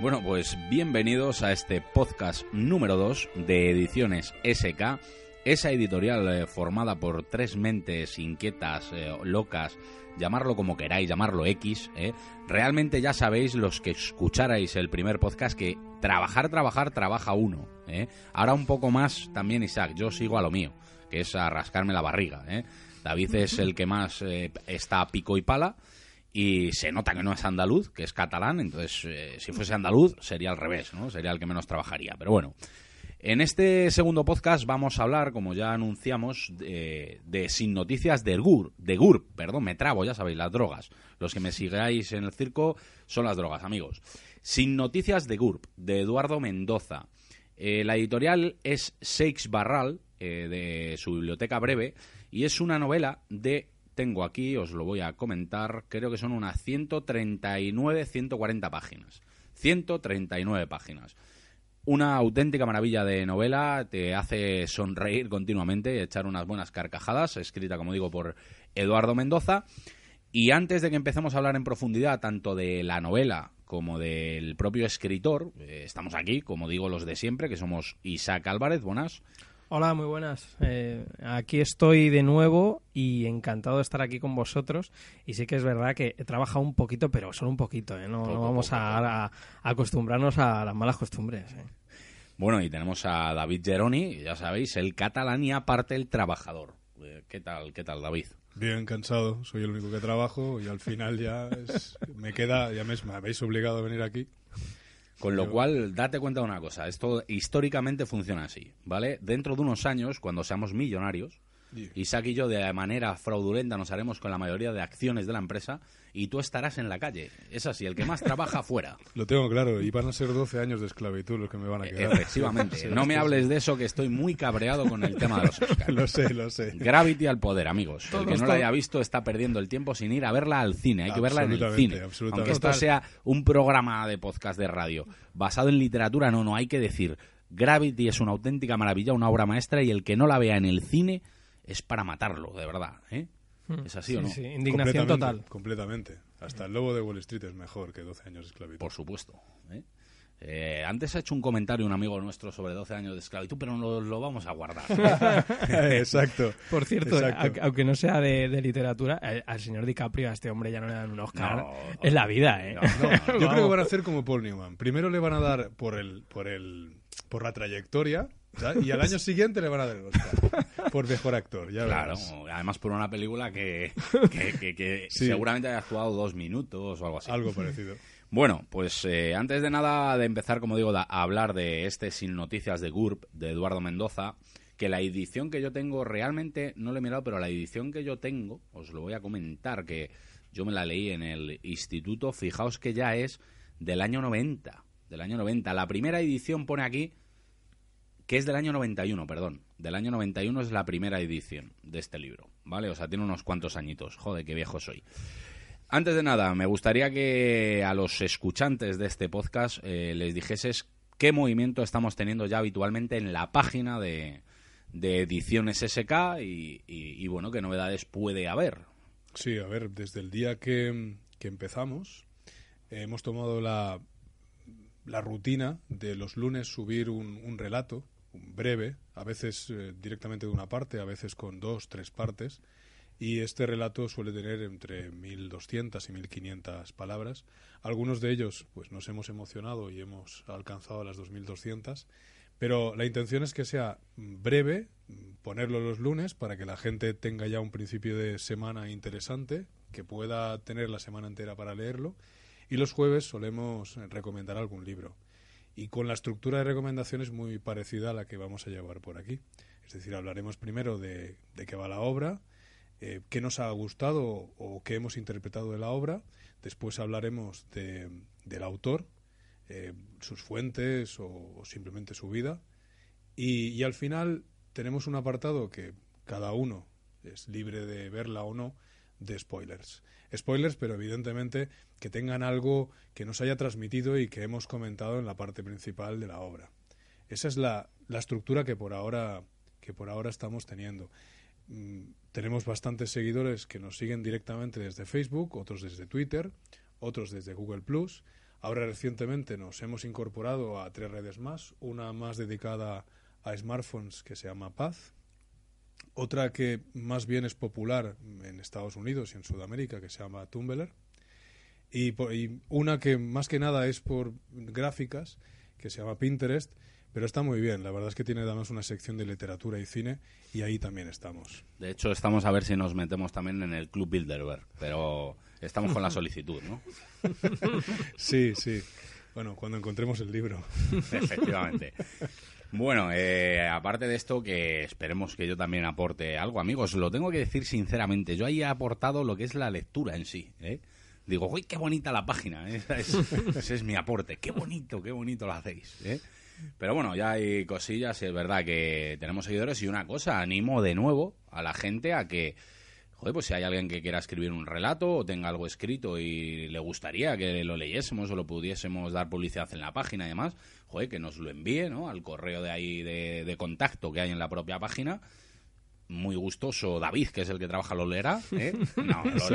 Bueno, pues bienvenidos a este podcast número 2 de Ediciones SK, esa editorial formada por tres mentes inquietas, locas, llamarlo como queráis, llamarlo X, ¿eh? Realmente ya sabéis, los que escucharais el primer podcast, que trabaja uno, ¿eh? Ahora un poco más también Isaac, yo sigo a lo mío, que es a rascarme la barriga, ¿eh? David es el que más está a pico y pala, y se nota que no es andaluz, que es catalán, entonces si fuese andaluz sería al revés, ¿no? Sería el que menos trabajaría, pero bueno. En este segundo podcast vamos a hablar, como ya anunciamos, de Sin Noticias de Gurb, perdón, me trabo, ya sabéis, las drogas. Los que me sigáis en el circo son las drogas, amigos. Sin Noticias de Gurb, de Eduardo Mendoza. La editorial es Seix Barral, de su biblioteca breve, y es una novela de, tengo aquí, os lo voy a comentar, creo que son unas 140 páginas. 139 páginas. Una auténtica maravilla de novela, te hace sonreír continuamente, echar unas buenas carcajadas, escrita, como digo, por Eduardo Mendoza. Y antes de que empecemos a hablar en profundidad tanto de la novela como del propio escritor, estamos aquí, como digo, los de siempre, que somos Isaac Álvarez, buenas. Hola, muy buenas. Aquí estoy de nuevo y encantado de estar aquí con vosotros. Y sí que es verdad que he trabajado un poquito, pero solo un poquito, ¿eh? No vamos a acostumbrarnos a las malas costumbres, ¿eh? Bueno, y tenemos a David Geroni, ya sabéis, el catalán y aparte el trabajador. ¿Qué tal, David? Bien, cansado. Soy el único que trabajo y al final me habéis obligado a venir aquí. Con lo cual, date cuenta de una cosa, esto históricamente funciona así, ¿vale? Dentro de unos años, cuando seamos millonarios, Isaac y yo de manera fraudulenta nos haremos con la mayoría de acciones de la empresa y tú estarás en la calle. Es así, el que más trabaja fuera. Lo tengo claro, y van a ser 12 años de esclavitud los que me van a quedar. Efectivamente, no me hables de eso, que estoy muy cabreado con el tema de los Oscars. Lo sé. Gravity al poder, amigos. El que no la haya visto está perdiendo el tiempo sin ir a verla al cine, hay que verla en el cine. Aunque esto sea un programa de podcast de radio basado en literatura, no hay que decir. Gravity es una auténtica maravilla, una obra maestra, y el que no la vea en el cine es para matarlo, de verdad, ¿eh? ¿Es así o no? Sí, indignación total. Completamente. Hasta El Lobo de Wall Street es mejor que 12 años de esclavitud. Por supuesto, ¿eh? Antes ha hecho un comentario un amigo nuestro sobre 12 años de esclavitud, pero lo vamos a guardar. Exacto. Por cierto, exacto. Aunque no sea de literatura, al señor DiCaprio, a este hombre ya no le dan un Oscar. No, es la vida, ¿eh? No. Yo creo que van a hacer como Paul Newman. Primero le van a dar por la trayectoria, ¿sabes? Y al año siguiente le van a dar el Oscar por mejor actor, ya verás. Claro, además por una película que sí, seguramente haya actuado 2 minutos o algo así. Algo parecido. Bueno, pues antes de nada de empezar, como digo, a hablar de este Sin Noticias de Gurb, de Eduardo Mendoza, que la edición que yo tengo, realmente no lo he mirado, pero la edición que yo tengo, os lo voy a comentar, que yo me la leí en el instituto, fijaos que ya es del año 90, La primera edición pone aquí que es del año 91, perdón. Del año 91 es la primera edición de este libro, ¿vale? O sea, tiene unos cuantos añitos. Joder, qué viejo soy. Antes de nada, me gustaría que a los escuchantes de este podcast les dijeses qué movimiento estamos teniendo ya habitualmente en la página de Ediciones SK y, bueno, qué novedades puede haber. Sí, a ver, desde el día que empezamos hemos tomado la rutina de los lunes subir un relato, un breve, a veces directamente de una parte, a veces con 2, 3 partes, y este relato suele tener entre 1.200 y 1.500 palabras. Algunos de ellos pues nos hemos emocionado y hemos alcanzado las 2.200, pero la intención es que sea breve, ponerlo los lunes para que la gente tenga ya un principio de semana interesante, que pueda tener la semana entera para leerlo. Y los jueves solemos recomendar algún libro. Y con la estructura de recomendaciones muy parecida a la que vamos a llevar por aquí. Es decir, hablaremos primero de qué va la obra, qué nos ha gustado o qué hemos interpretado de la obra. Después hablaremos del autor, sus fuentes o simplemente su vida. Y al final tenemos un apartado que cada uno es libre de verla o no, de spoilers. Spoilers, pero evidentemente que tengan algo que nos haya transmitido y que hemos comentado en la parte principal de la obra. Esa es la estructura que por ahora estamos teniendo. Tenemos bastantes seguidores que nos siguen directamente desde Facebook, otros desde Twitter, otros desde Google+, Ahora recientemente nos hemos incorporado a 3 redes más, una más dedicada a smartphones que se llama Path, otra que más bien es popular en Estados Unidos y en Sudamérica que se llama Tumblr, y una que más que nada es por gráficas que se llama Pinterest, pero está muy bien. La verdad es que tiene además una sección de literatura y cine y ahí también estamos. De hecho, estamos a ver si nos metemos también en el Club Bilderberg, pero estamos con la solicitud, ¿no? Sí, sí. Bueno, cuando encontremos el libro. Efectivamente. Bueno, aparte de esto, que esperemos que yo también aporte algo, amigos, lo tengo que decir sinceramente, yo ahí he aportado lo que es la lectura en sí, ¿eh? Digo, uy, qué bonita la página, ¿eh? Ese es mi aporte, qué bonito lo hacéis, ¿eh? Pero bueno, ya hay cosillas, es verdad que tenemos seguidores y una cosa, animo de nuevo a la gente a que, joder, pues si hay alguien que quiera escribir un relato o tenga algo escrito y le gustaría que lo leyésemos o lo pudiésemos dar publicidad en la página y demás, joder, que nos lo envíe, ¿no? Al correo de ahí de contacto que hay en la propia página. Muy gustoso David, que es el que trabaja, lo leerá, ¿eh? No, lo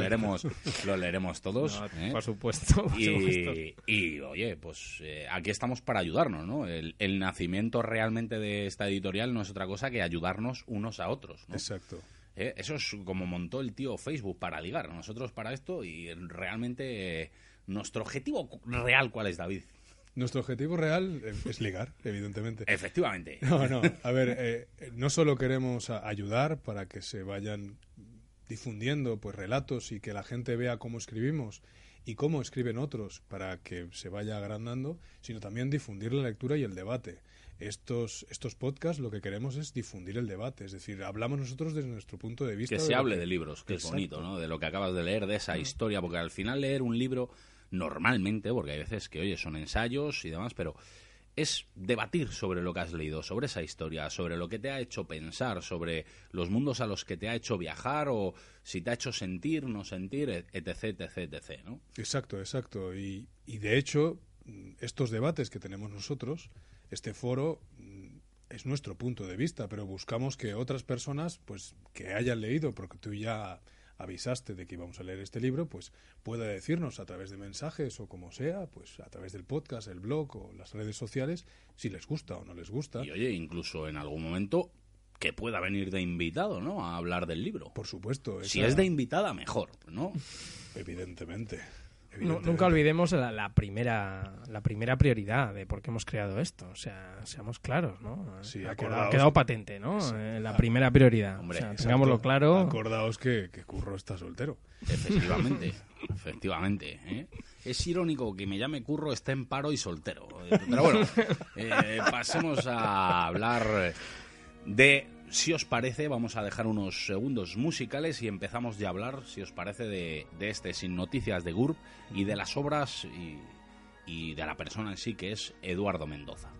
leeremos todos, no, ¿eh? Por supuesto. Y oye, pues aquí estamos para ayudarnos, ¿no? El nacimiento realmente de esta editorial no es otra cosa que ayudarnos unos a otros, ¿no? Exacto. Eso es como montó el tío Facebook para ligar, nosotros para esto, y realmente nuestro objetivo real, ¿cuál es, David? Nuestro objetivo real es ligar, evidentemente. Efectivamente. No. A ver, no solo queremos ayudar para que se vayan difundiendo pues relatos y que la gente vea cómo escribimos y cómo escriben otros para que se vaya agrandando, sino también difundir la lectura y el debate. Estos podcasts, lo que queremos es difundir el debate, es decir, hablamos nosotros desde nuestro punto de vista. Que se hable de libros, que es bonito, ¿no? De lo que acabas de leer, de esa historia, porque al final leer un libro... Normalmente, porque hay veces que, oye, son ensayos y demás, pero es debatir sobre lo que has leído, sobre esa historia, sobre lo que te ha hecho pensar, sobre los mundos a los que te ha hecho viajar o si te ha hecho sentir, no sentir, etc., ¿no? Exacto. Y de hecho, estos debates que tenemos nosotros, este foro... es nuestro punto de vista, pero buscamos que otras personas, pues, que hayan leído, porque tú ya avisaste de que íbamos a leer este libro, pues pueda decirnos a través de mensajes o como sea, pues a través del podcast, el blog o las redes sociales, si les gusta o no les gusta. Y oye, incluso en algún momento que pueda venir de invitado, ¿no? A hablar del libro. Por supuesto. Si es de invitada, mejor, ¿no? Evidentemente. No, nunca olvidemos la primera prioridad de por qué hemos creado esto. O sea, seamos claros, ¿no? Sí, ha quedado patente, ¿no? Sí, la primera prioridad. Hombre, o sea, tengámoslo claro. Acordaos que Curro está soltero. Efectivamente. ¿Eh? Es irónico que me llame Curro, está en paro y soltero. Pero bueno, pasemos a hablar de... Si os parece, vamos a dejar unos segundos musicales y empezamos ya a hablar, si os parece, de este Sin Noticias de Gurb y de las obras y de la persona en sí, que es Eduardo Mendoza.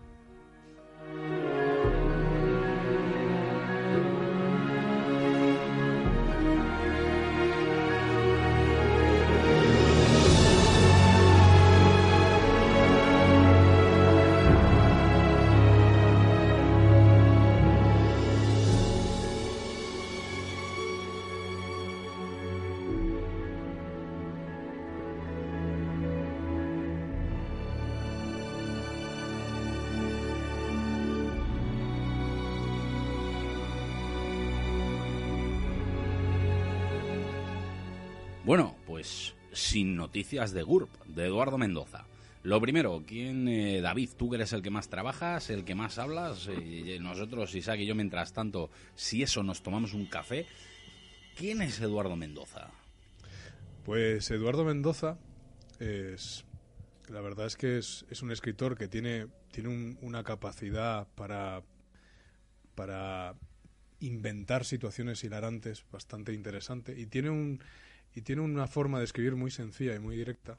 Bueno, pues Sin Noticias de Gurb, de Eduardo Mendoza. Lo primero, ¿quién, David, tú que eres el que más trabajas, el que más hablas? Nosotros, Isaac y yo, mientras tanto, si eso, nos tomamos un café. ¿Quién es Eduardo Mendoza? Pues Eduardo Mendoza es un escritor que tiene una capacidad para inventar situaciones hilarantes bastante interesante y tiene una forma de escribir muy sencilla y muy directa,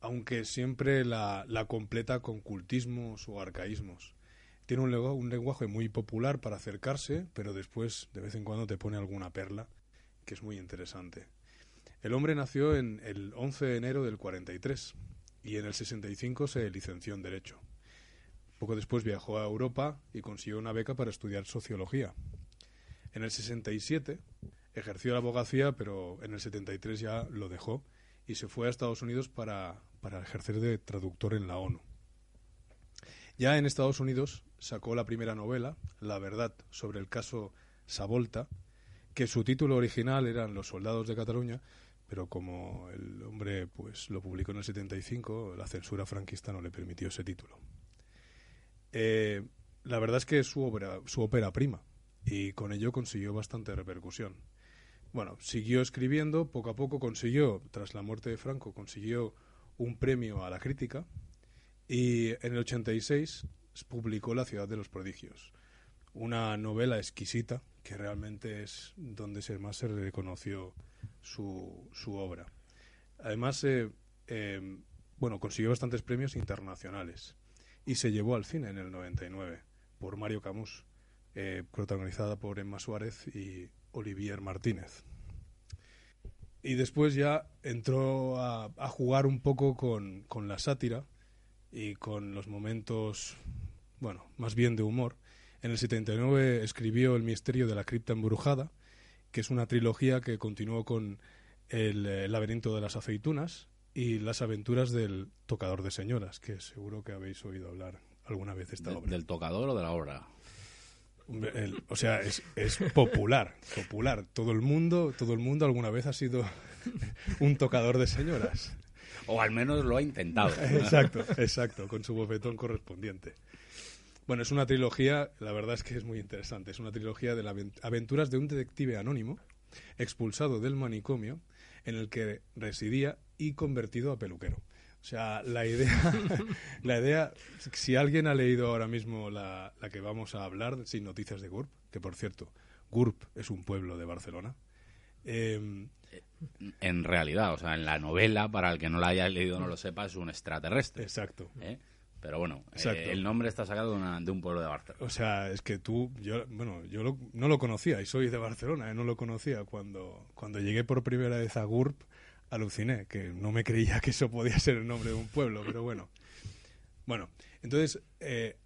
aunque siempre la completa con cultismos o arcaísmos. Tiene un lenguaje muy popular para acercarse, pero después de vez en cuando te pone alguna perla, que es muy interesante. El hombre nació en el 11 de enero del 43 y en el 65 se licenció en Derecho. Poco después viajó a Europa y consiguió una beca para estudiar Sociología. En el 67... ejerció la abogacía, pero en el 73 ya lo dejó y se fue a Estados Unidos para ejercer de traductor en la ONU. Ya en Estados Unidos sacó la primera novela, La verdad sobre el caso Savolta, que su título original eran Los soldados de Cataluña, pero como el hombre pues lo publicó en el 75, la censura franquista no le permitió ese título. La verdad es que es su ópera prima, y con ello consiguió bastante repercusión. Bueno, siguió escribiendo, poco a poco consiguió, tras la muerte de Franco, consiguió un premio a la crítica, y en el 86 publicó La ciudad de los Prodigios, una novela exquisita que realmente es donde más se reconoció su obra. Además, consiguió bastantes premios internacionales y se llevó al cine en el 99 por Mario Camus, protagonizada por Emma Suárez y Olivier Martínez. Y después ya entró a jugar un poco con la sátira y con los momentos, más bien de humor. En el 79 escribió El misterio de la cripta embrujada, que es una trilogía que continuó con El laberinto de las aceitunas y Las aventuras del tocador de señoras, que seguro que habéis oído hablar alguna vez de esta obra. ¿Del tocador o de la obra? Es popular. Todo el mundo alguna vez ha sido un tocador de señoras. O al menos lo ha intentado. Exacto, con su bofetón correspondiente. Bueno, es una trilogía, la verdad es que es muy interesante, es una trilogía de las aventuras de un detective anónimo expulsado del manicomio en el que residía y convertido a peluquero. O sea, la idea, si alguien ha leído ahora mismo la que vamos a hablar, Sin Noticias de Gurb, que por cierto, Gurb es un pueblo de Barcelona. En realidad, en la novela, para el que no la haya leído no lo sepa, es un extraterrestre. Exacto. Pero bueno, el nombre está sacado de un pueblo de Barcelona. O sea, es que yo no lo conocía, y soy de Barcelona, no lo conocía. Cuando llegué por primera vez a Gurb, aluciné, que no me creía que eso podía ser el nombre de un pueblo, pero bueno. Bueno, entonces,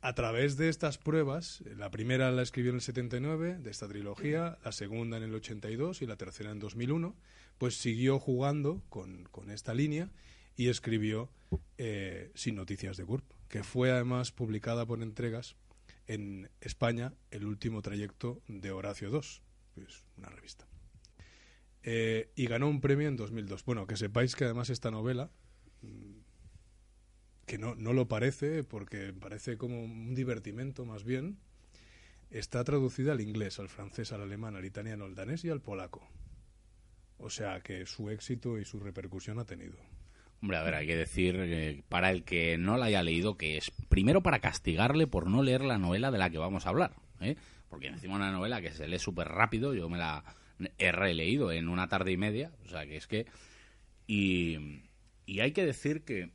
a través de estas pruebas, la primera la escribió en el 79, de esta trilogía, la segunda en el 82 y la tercera en 2001, pues siguió jugando con esta línea y escribió Sin Noticias de Gurb, que fue además publicada por entregas en España, El último trayecto de Horacio II, pues una revista. Y ganó un premio en 2002. Bueno, que sepáis que además esta novela, que no lo parece, porque parece como un divertimento más bien, está traducida al inglés, al francés, al alemán, al italiano, al danés y al polaco. O sea que su éxito y su repercusión ha tenido. Hombre, a ver, hay que decir, para el que no la haya leído, que es primero para castigarle por no leer la novela de la que vamos a hablar, porque encima una novela que se lee súper rápido, yo me la he releído en una tarde y media, o sea que es que... Y hay que decir que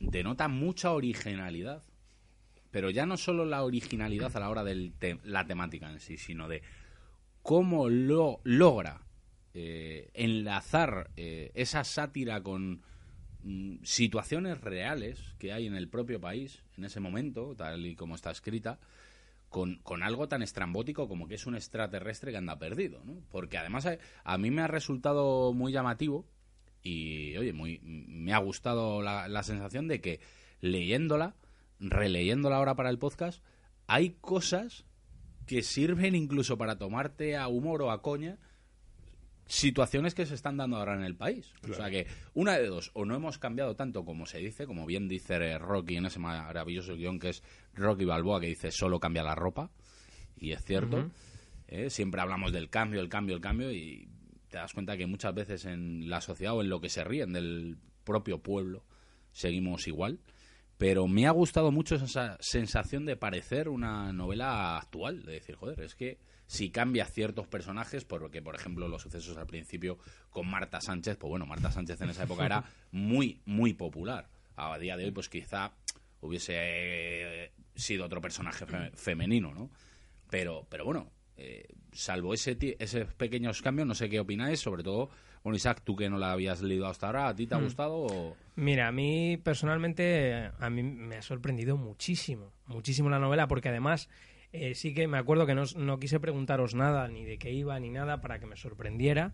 denota mucha originalidad, pero ya no solo la originalidad a la hora de la temática en sí, sino de cómo lo logra enlazar esa sátira con situaciones reales que hay en el propio país en ese momento, tal y como está escrita, con algo tan estrambótico como que es un extraterrestre que anda perdido, ¿no? Porque además a mí me ha resultado muy llamativo y, oye, me ha gustado la sensación de que releyéndola ahora para el podcast, hay cosas que sirven incluso para tomarte a humor o a coña situaciones que se están dando ahora en el país. Claro. O sea que una de dos, o no hemos cambiado tanto como se dice, como bien dice Rocky en ese maravilloso guión que es Rocky Balboa, que dice solo cambia la ropa, y es cierto. Uh-huh. Siempre hablamos del cambio, el cambio, y te das cuenta que muchas veces en la sociedad o en lo que se ríen del propio pueblo seguimos igual, pero me ha gustado mucho esa sensación de parecer una novela actual, de decir, joder, es que si cambia ciertos personajes, porque, por ejemplo, los sucesos al principio con Marta Sánchez, Marta Sánchez en esa época era muy, muy popular. A día de hoy, pues quizá hubiese sido otro personaje femenino, ¿no? Pero bueno, salvo esos pequeños cambios, no sé qué opináis, sobre todo... Bueno, Isaac, tú que no la habías leído hasta ahora, ¿a ti te ha gustado? O... Mira, a mí personalmente me ha sorprendido muchísimo la novela, porque además... sí que me acuerdo que no quise preguntaros nada, ni de qué iba, ni nada, para que me sorprendiera.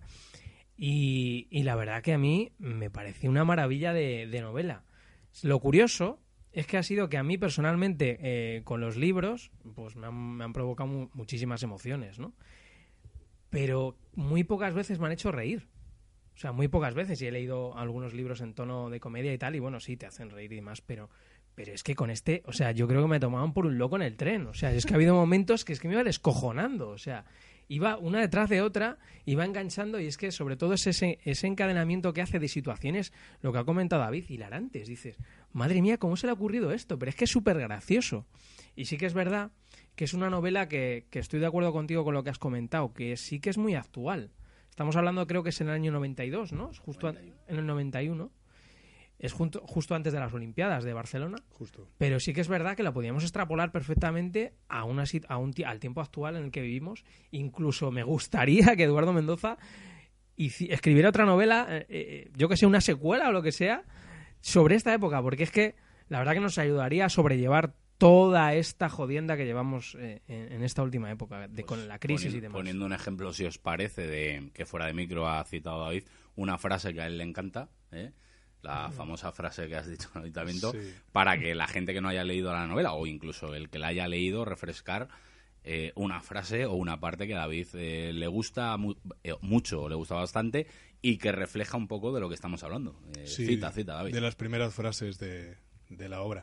Y la verdad que a mí me pareció una maravilla de novela. Lo curioso es que ha sido que a mí personalmente, con los libros, pues me han provocado muchísimas emociones, ¿no? Pero muy pocas veces me han hecho reír. O sea, muy pocas veces. Y he leído algunos libros en tono de comedia y tal, y bueno, sí, te hacen reír y demás, pero es que con este, o sea, yo creo que me tomaban por un loco en el tren. O sea, es que ha habido momentos que es que me iba descojonando. O sea, iba una detrás de otra, iba enganchando, y es que sobre todo es ese encadenamiento que hace de situaciones, lo que ha comentado David, hilarantes. Dices, madre mía, ¿cómo se le ha ocurrido esto? Pero es que es súper gracioso. Y sí que es verdad que es una novela que estoy de acuerdo contigo con lo que has comentado, que sí que es muy actual. Estamos hablando, creo que es en el año 92, ¿no? Es justo en el 91. Es justo antes de las Olimpiadas de Barcelona. Justo. Pero sí que es verdad que la podíamos extrapolar perfectamente al tiempo actual en el que vivimos. Incluso me gustaría que Eduardo Mendoza escribiera otra novela, yo que sé, una secuela o lo que sea, sobre esta época. Porque es que la verdad que nos ayudaría a sobrellevar toda esta jodienda que llevamos en esta última época, con la crisis y demás. Poniendo un ejemplo, si os parece, de que fuera de micro ha citado David una frase que a él le encanta, la famosa frase que has dicho en el ayuntamiento, sí, para que la gente que no haya leído la novela, o incluso el que la haya leído, refrescar una frase o una parte que a David le gusta mucho o le gusta bastante, y que refleja un poco de lo que estamos hablando. Sí, cita, David. De las primeras frases de la obra.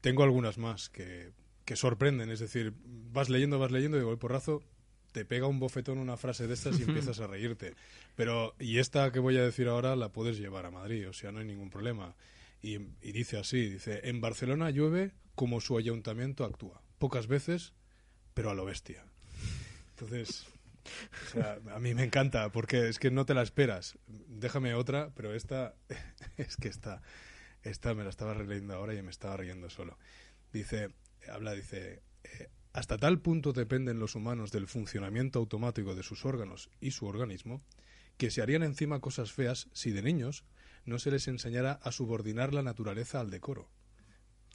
Tengo algunas más que sorprenden, es decir, vas leyendo y de porrazo te pega un bofetón una frase de estas y empiezas a reírte. Pero, y esta que voy a decir ahora la puedes llevar a Madrid, o sea, no hay ningún problema. Y dice así, dice, en Barcelona llueve como su ayuntamiento actúa, pocas veces, pero a lo bestia. Entonces, o sea, a mí me encanta, porque es que no te la esperas. Déjame otra, pero esta es que está... Esta me la estaba releyendo ahora y me estaba riendo solo. Dice, hasta tal punto dependen los humanos del funcionamiento automático de sus órganos y su organismo, que se harían encima cosas feas si de niños no se les enseñara a subordinar la naturaleza al decoro.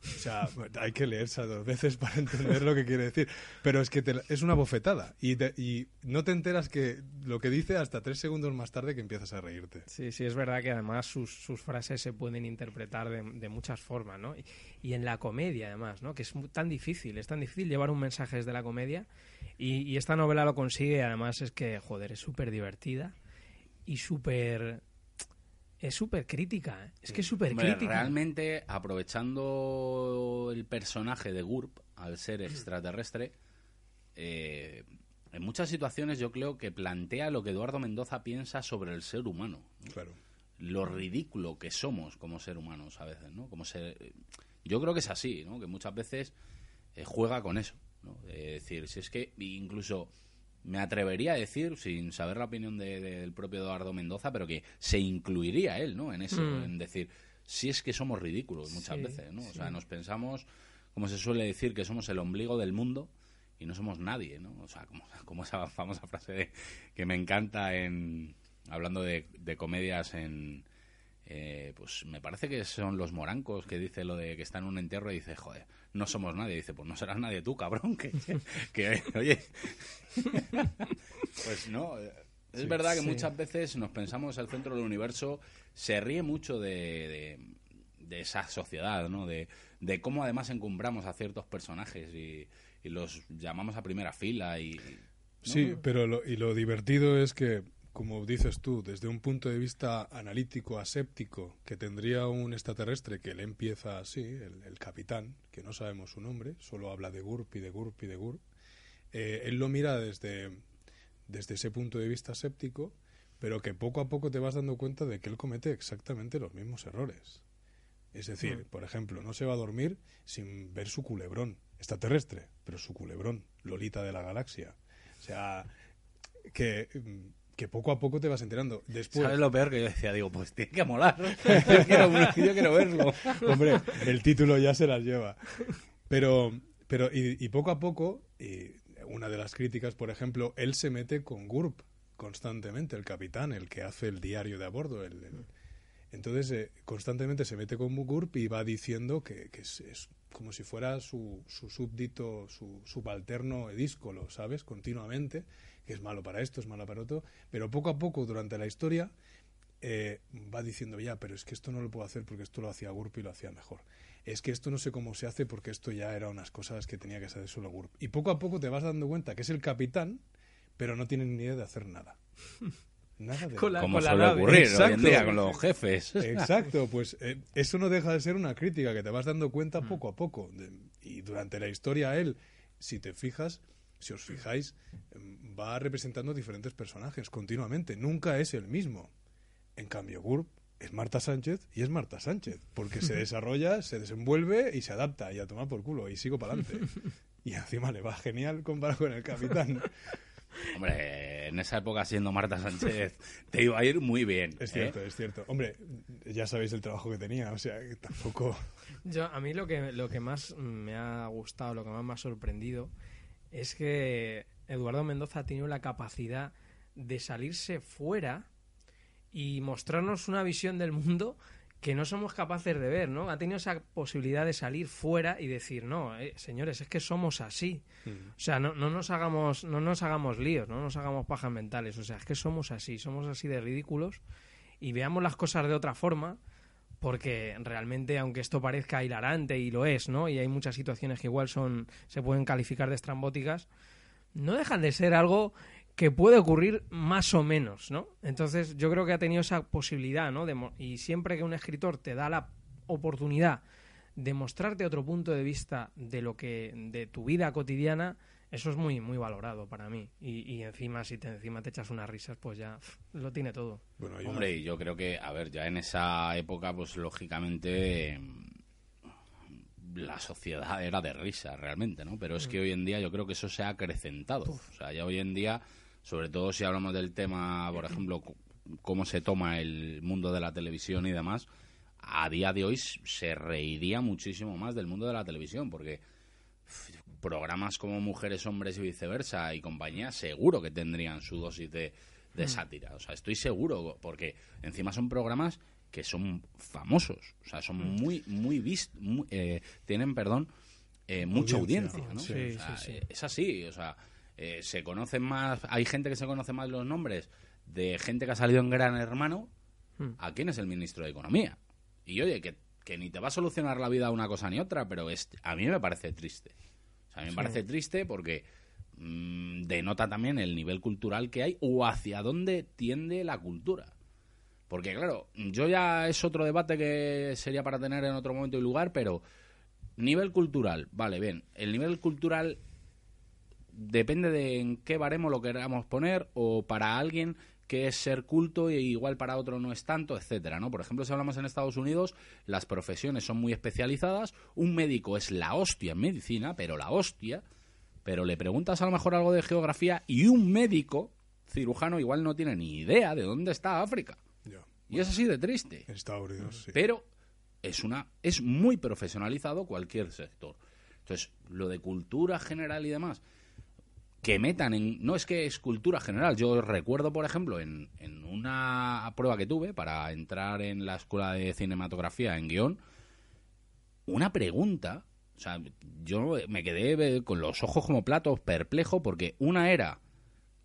O sea, hay que leerse dos veces para entender lo que quiere decir. Pero es que es una bofetada. Y no te enteras que lo que dice hasta 3 segundos más tarde, que empiezas a reírte. Sí, sí, es verdad que además sus frases se pueden interpretar de muchas formas, ¿no? Y en la comedia, además, ¿no? Que es tan difícil llevar un mensaje desde la comedia. Y esta novela lo consigue. Además es que, joder, es súper divertida y súper... Es súper crítica, ¿eh? Es que es súper crítica. Realmente, aprovechando el personaje de Gurb, al ser extraterrestre, en muchas situaciones yo creo que plantea lo que Eduardo Mendoza piensa sobre el ser humano, ¿no? Claro. Lo ridículo que somos como ser humanos a veces, ¿no? Yo creo que es así, ¿no? Que muchas veces juega con eso, ¿no? Es decir, si es que incluso... Me atrevería a decir, sin saber la opinión del propio Eduardo Mendoza, pero que se incluiría él, ¿no? En eso, en decir, si es que somos ridículos muchas veces, ¿no? Sí. O sea, nos pensamos, como se suele decir, que somos el ombligo del mundo y no somos nadie, ¿no? O sea, como esa famosa frase que me encanta hablando de comedias en... pues me parece que son los morancos, que dice lo de que está en un entierro y dice, joder, no somos nadie. Dice, pues no serás nadie tú, cabrón, que oye. Pues no, es verdad que muchas veces nos pensamos el centro del universo. Se ríe mucho de esa sociedad, ¿no? De cómo además encumbramos a ciertos personajes y los llamamos a primera fila. Sí, pero lo divertido es que, como dices tú, desde un punto de vista analítico, aséptico, que tendría un extraterrestre, que le empieza así, el capitán, que no sabemos su nombre, solo habla de Gurb y de Gurb y de Gurb, él lo mira desde ese punto de vista aséptico, pero que poco a poco te vas dando cuenta de que él comete exactamente los mismos errores. Es decir, por ejemplo, no se va a dormir sin ver su culebrón extraterrestre, pero su culebrón, Lolita de la galaxia. O sea, que poco a poco te vas enterando. Después, ¿sabes lo peor? Que yo decía, digo, pues tiene que molar. Yo quiero verlo. Hombre, el título ya se las lleva. Pero y poco a poco, y una de las críticas, por ejemplo, él se mete con Gurb constantemente, el capitán, el que hace el diario de a bordo. Entonces, constantemente se mete con Gurb y va diciendo que es como si fuera su súbdito, su subalterno edíscolo, ¿sabes? Continuamente. que es malo para esto, es malo para otro, pero poco a poco durante la historia va diciendo ya, pero es que esto no lo puedo hacer porque esto lo hacía Gurb y lo hacía mejor. Es que esto no sé cómo se hace porque esto ya era unas cosas que tenía que hacer solo Gurb. Y poco a poco te vas dando cuenta que es el capitán, pero no tienen ni idea de hacer nada. Nada de nada. Como suele ocurrir hoy en día con los jefes. Exacto, pues eso no deja de ser una crítica que te vas dando cuenta poco a poco. Y durante la historia él, si os fijáis, va representando diferentes personajes continuamente. Nunca es el mismo. En cambio, Gurb es Marta Sánchez y es Marta Sánchez. Porque se desarrolla, se desenvuelve y se adapta. Y a tomar por culo. Y sigo para adelante. Y encima le va genial comparado con el capitán. Hombre, en esa época siendo Marta Sánchez te iba a ir muy bien. Es cierto, es cierto. Hombre, ya sabéis el trabajo que tenía, o sea, que tampoco... A mí lo que más me ha gustado, lo que más me ha sorprendido, es que Eduardo Mendoza ha tenido la capacidad de salirse fuera y mostrarnos una visión del mundo que no somos capaces de ver, ¿no? Ha tenido esa posibilidad de salir fuera y decir, no, señores, es que somos así. O sea, no nos hagamos líos, no nos hagamos pajas mentales. O sea, es que somos así de ridículos y veamos las cosas de otra forma, porque realmente, aunque esto parezca hilarante, y lo es, ¿no? Y hay muchas situaciones que igual se pueden calificar de estrambóticas, no dejan de ser algo que puede ocurrir más o menos, ¿no? Entonces yo creo que ha tenido esa posibilidad, ¿no? Y siempre que un escritor te da la oportunidad de mostrarte otro punto de vista de tu vida cotidiana, eso es muy, muy valorado para mí. Y encima, si encima te echas unas risas, pues ya lo tiene todo. Bueno, hombre, yo creo que, a ver, ya en esa época, pues lógicamente la sociedad era de risa realmente, ¿no? Pero es que hoy en día yo creo que eso se ha acrecentado. O sea, ya hoy en día... Sobre todo si hablamos del tema, por ejemplo, cómo se toma el mundo de la televisión y demás, a día de hoy se reiría muchísimo más del mundo de la televisión, porque programas como Mujeres, Hombres y Viceversa y compañía seguro que tendrían su dosis de sátira. O sea, estoy seguro, porque encima son programas que son famosos, o sea, son muy vistos, tienen, mucha audiencia, ¿no? Sí, o sea, sí. Es así, o sea... se conocen más, hay gente que se conoce más los nombres de gente que ha salido en Gran Hermano a quién es el ministro de Economía. Y oye, que ni te va a solucionar la vida una cosa ni otra, pero a mí me parece triste. O sea, a mí me parece triste porque denota también el nivel cultural que hay o hacia dónde tiende la cultura. Porque claro, yo ya es otro debate que sería para tener en otro momento y lugar, pero nivel cultural, vale, bien, el nivel cultural... Depende de en qué baremo lo queramos poner, o para alguien que es ser culto e igual para otro no es tanto, etcétera, ¿no? Por ejemplo, si hablamos en Estados Unidos, las profesiones son muy especializadas. Un médico es la hostia en medicina, pero la hostia. Pero le preguntas a lo mejor algo de geografía y un médico cirujano igual no tiene ni idea de dónde está África. Yeah. Y es así de triste. En Estados Unidos, sí. Pero es muy profesionalizado cualquier sector. Entonces, lo de cultura general y demás... que metan en... No es que es cultura general. Yo recuerdo, por ejemplo, en una prueba que tuve para entrar en la escuela de cinematografía en guión, una pregunta... O sea, yo me quedé con los ojos como platos, perplejo, porque una era...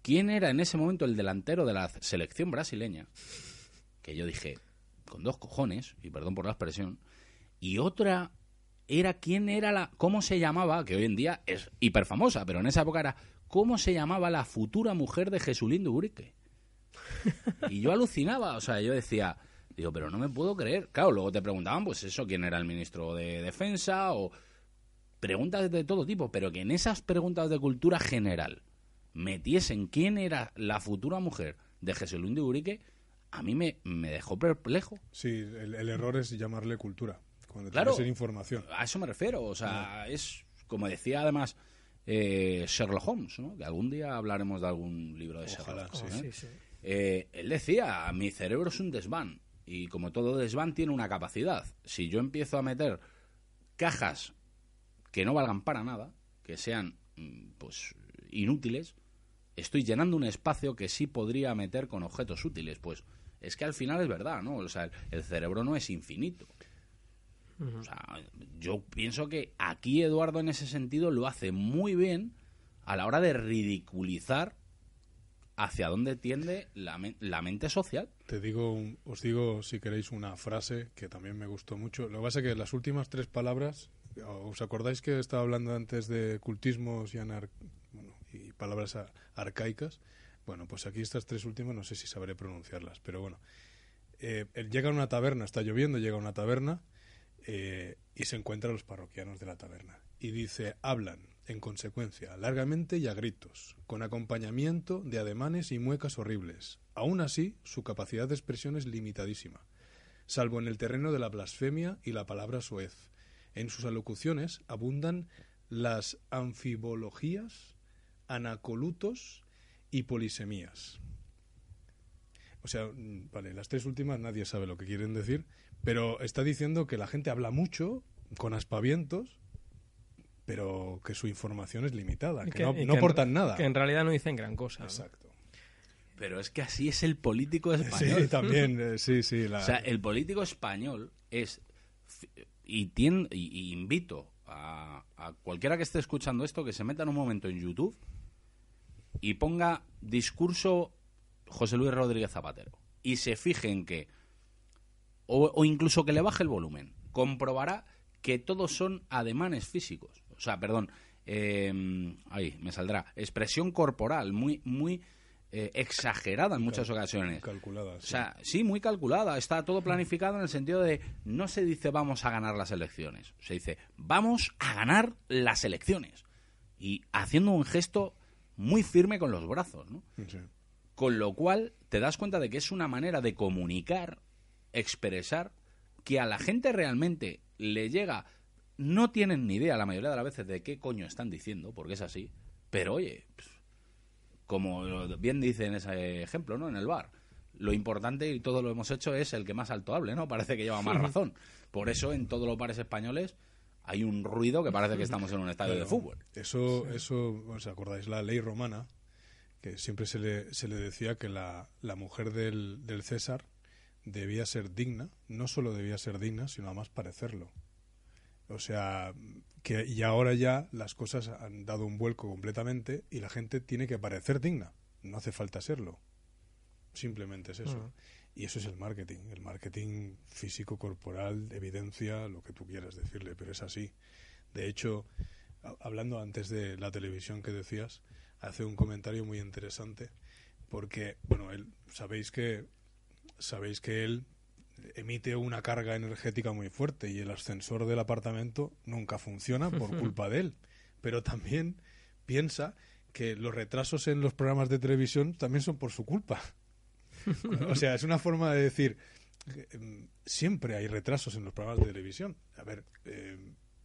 ¿Quién era en ese momento el delantero de la selección brasileña? Que yo dije, con dos cojones, y perdón por la expresión. Y otra era quién era cómo se llamaba, que hoy en día es hiperfamosa, pero en esa época era... ¿Cómo se llamaba la futura mujer de Jesulín de Urique? Y yo alucinaba, o sea, yo decía, digo, pero no me puedo creer. Claro, luego te preguntaban, pues eso, quién era el ministro de Defensa, o preguntas de todo tipo, pero que en esas preguntas de cultura general metiesen quién era la futura mujer de Jesulín de Urique, a mí me dejó perplejo. Sí, el error es llamarle cultura, cuando claro, tienes información. A eso me refiero, o sea, es, como decía además... Sherlock Holmes, ¿no? Que algún día hablaremos de algún libro de Sherlock Holmes. Ojalá, sí. Él decía, mi cerebro es un desván, y como todo desván tiene una capacidad. Si yo empiezo a meter cajas que no valgan para nada, que sean pues inútiles, estoy llenando un espacio que sí podría meter con objetos útiles. Pues es que al final es verdad, ¿no? O sea, el cerebro no es infinito. O sea, yo pienso que aquí Eduardo en ese sentido lo hace muy bien a la hora de ridiculizar hacia dónde tiende la mente social. Os digo, si queréis, una frase que también me gustó mucho. Lo que pasa es que las últimas tres palabras, ¿os acordáis que estaba hablando antes de cultismos y palabras arcaicas? Bueno, pues aquí estas tres últimas no sé si sabré pronunciarlas, pero bueno. Llega a una taberna, está lloviendo, llega a una taberna y se encuentra a los parroquianos de la taberna. Y dice, hablan, en consecuencia, largamente y a gritos, con acompañamiento de ademanes y muecas horribles. Aún así, su capacidad de expresión es limitadísima, salvo en el terreno de la blasfemia y la palabra soez. En sus alocuciones abundan las anfibologías, anacolutos y polisemías. O sea, vale, las tres últimas nadie sabe lo que quieren decir, pero está diciendo que la gente habla mucho, con aspavientos, pero que su información es limitada, que no aportan nada. Que en realidad no dicen gran cosa. Exacto. ¿No? Pero es que así es el político español. Sí, también, sí, sí. O sea, el político español es... Y invito a cualquiera que esté escuchando esto que se meta en un momento en YouTube y ponga discurso José Luis Rodríguez Zapatero y se fije en que... O incluso que le baje el volumen. Comprobará que todos son ademanes físicos. O sea, perdón, ahí me saldrá, expresión corporal muy muy exagerada en muchas ocasiones. Calculada. Sí. O sea, sí, muy calculada. Está todo planificado en el sentido de no se dice vamos a ganar las elecciones, se dice vamos a ganar las elecciones. Y haciendo un gesto muy firme con los brazos, ¿no? Sí. Con lo cual te das cuenta de que es una manera de comunicar, expresar, que a la gente realmente le llega... No tienen ni idea la mayoría de las veces de qué coño están diciendo, porque es así. Pero oye, como bien dice en ese ejemplo, ¿no? En el bar, lo importante, y todo lo hemos hecho, es el que más alto hable, ¿no? Parece que lleva más razón. Por eso en todos los bares españoles hay un ruido que parece que estamos en un estadio de fútbol. Eso, ¿os acordáis? La ley romana, que siempre se le decía que la mujer del César debía ser digna. No solo debía ser digna, sino además parecerlo. O sea, y ahora ya las cosas han dado un vuelco completamente y la gente tiene que parecer digna. No hace falta serlo. Simplemente es eso. Y eso es el marketing. El marketing físico, corporal, evidencia, lo que tú quieras decirle, pero es así. De hecho, hablando antes de la televisión que decías, hace un comentario muy interesante porque, bueno, él, sabéis que él emite una carga energética muy fuerte y el ascensor del apartamento nunca funciona por culpa de él. Pero también piensa que los retrasos en los programas de televisión también son por su culpa. O sea, es una forma de decir, siempre hay retrasos en los programas de televisión. A ver,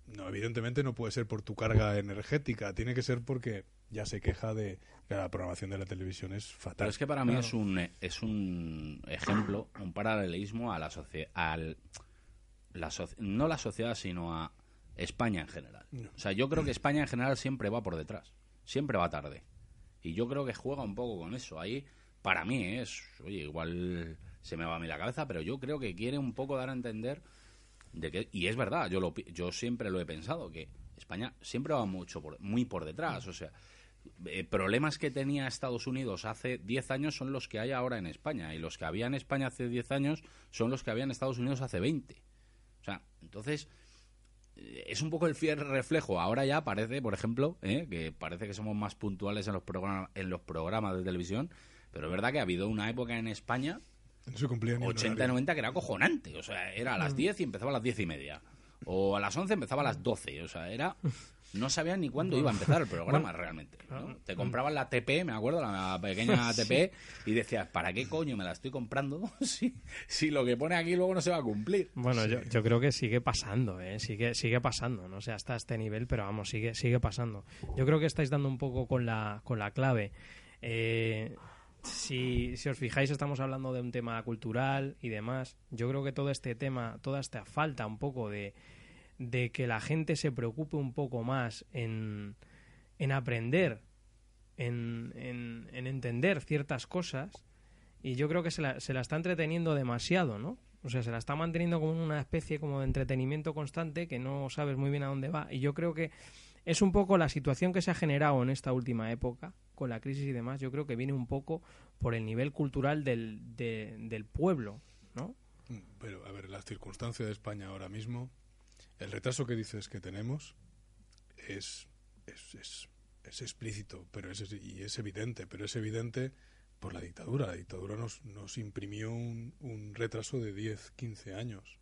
no, evidentemente no puede ser por tu carga energética, tiene que ser porque ya se queja de que la programación de la televisión es fatal. Pero es que para mí es un ejemplo, un paralelismo a la sociedad, no la sociedad, sino a España en general. No. O sea, yo creo que España en general siempre va por detrás, siempre va tarde. Y yo creo que juega un poco con eso. Ahí, para mí, es, oye, igual se me va a mí la cabeza, pero yo creo que quiere un poco dar a entender de que, y es verdad, yo siempre lo he pensado, que España siempre va muy por detrás. O sea, problemas que tenía Estados Unidos hace 10 años son los que hay ahora en España, y los que había en España hace 10 años son los que había en Estados Unidos hace 20. O sea, entonces es un poco el fiel reflejo. Ahora ya parece, por ejemplo, que parece que somos más puntuales en los programas de televisión, pero es verdad que ha habido una época en España, no se cumplía ni 80-90, que era acojonante. O sea, era a las 10 y empezaba a las 10:30. O a las 11 empezaba a las 12. O sea, era... No sabían ni cuándo iba a empezar el programa, bueno, realmente, ¿no? Te compraban la TP, me acuerdo, la pequeña TP, sí, y decías, ¿para qué coño me la estoy comprando si lo que pone aquí luego no se va a cumplir? Bueno, sí. yo creo que sigue pasando, sigue pasando, no sé hasta este nivel, pero vamos, sigue pasando. Yo creo que estáis dando un poco con la clave. Si os fijáis, estamos hablando de un tema cultural y demás. Yo creo que todo este tema, toda esta falta un poco de que la gente se preocupe un poco más en aprender, en entender ciertas cosas, y yo creo que se la está entreteniendo demasiado, ¿no? O sea, se la está manteniendo como una especie como de entretenimiento constante que no sabes muy bien a dónde va. Y yo creo que es un poco la situación que se ha generado en esta última época, con la crisis y demás. Yo creo que viene un poco por el nivel cultural del pueblo, ¿no? Pero, a ver, la circunstancia de España ahora mismo, el retraso que dices que tenemos es explícito, pero es evidente por la dictadura. La dictadura nos imprimió un retraso de 10, 15 años.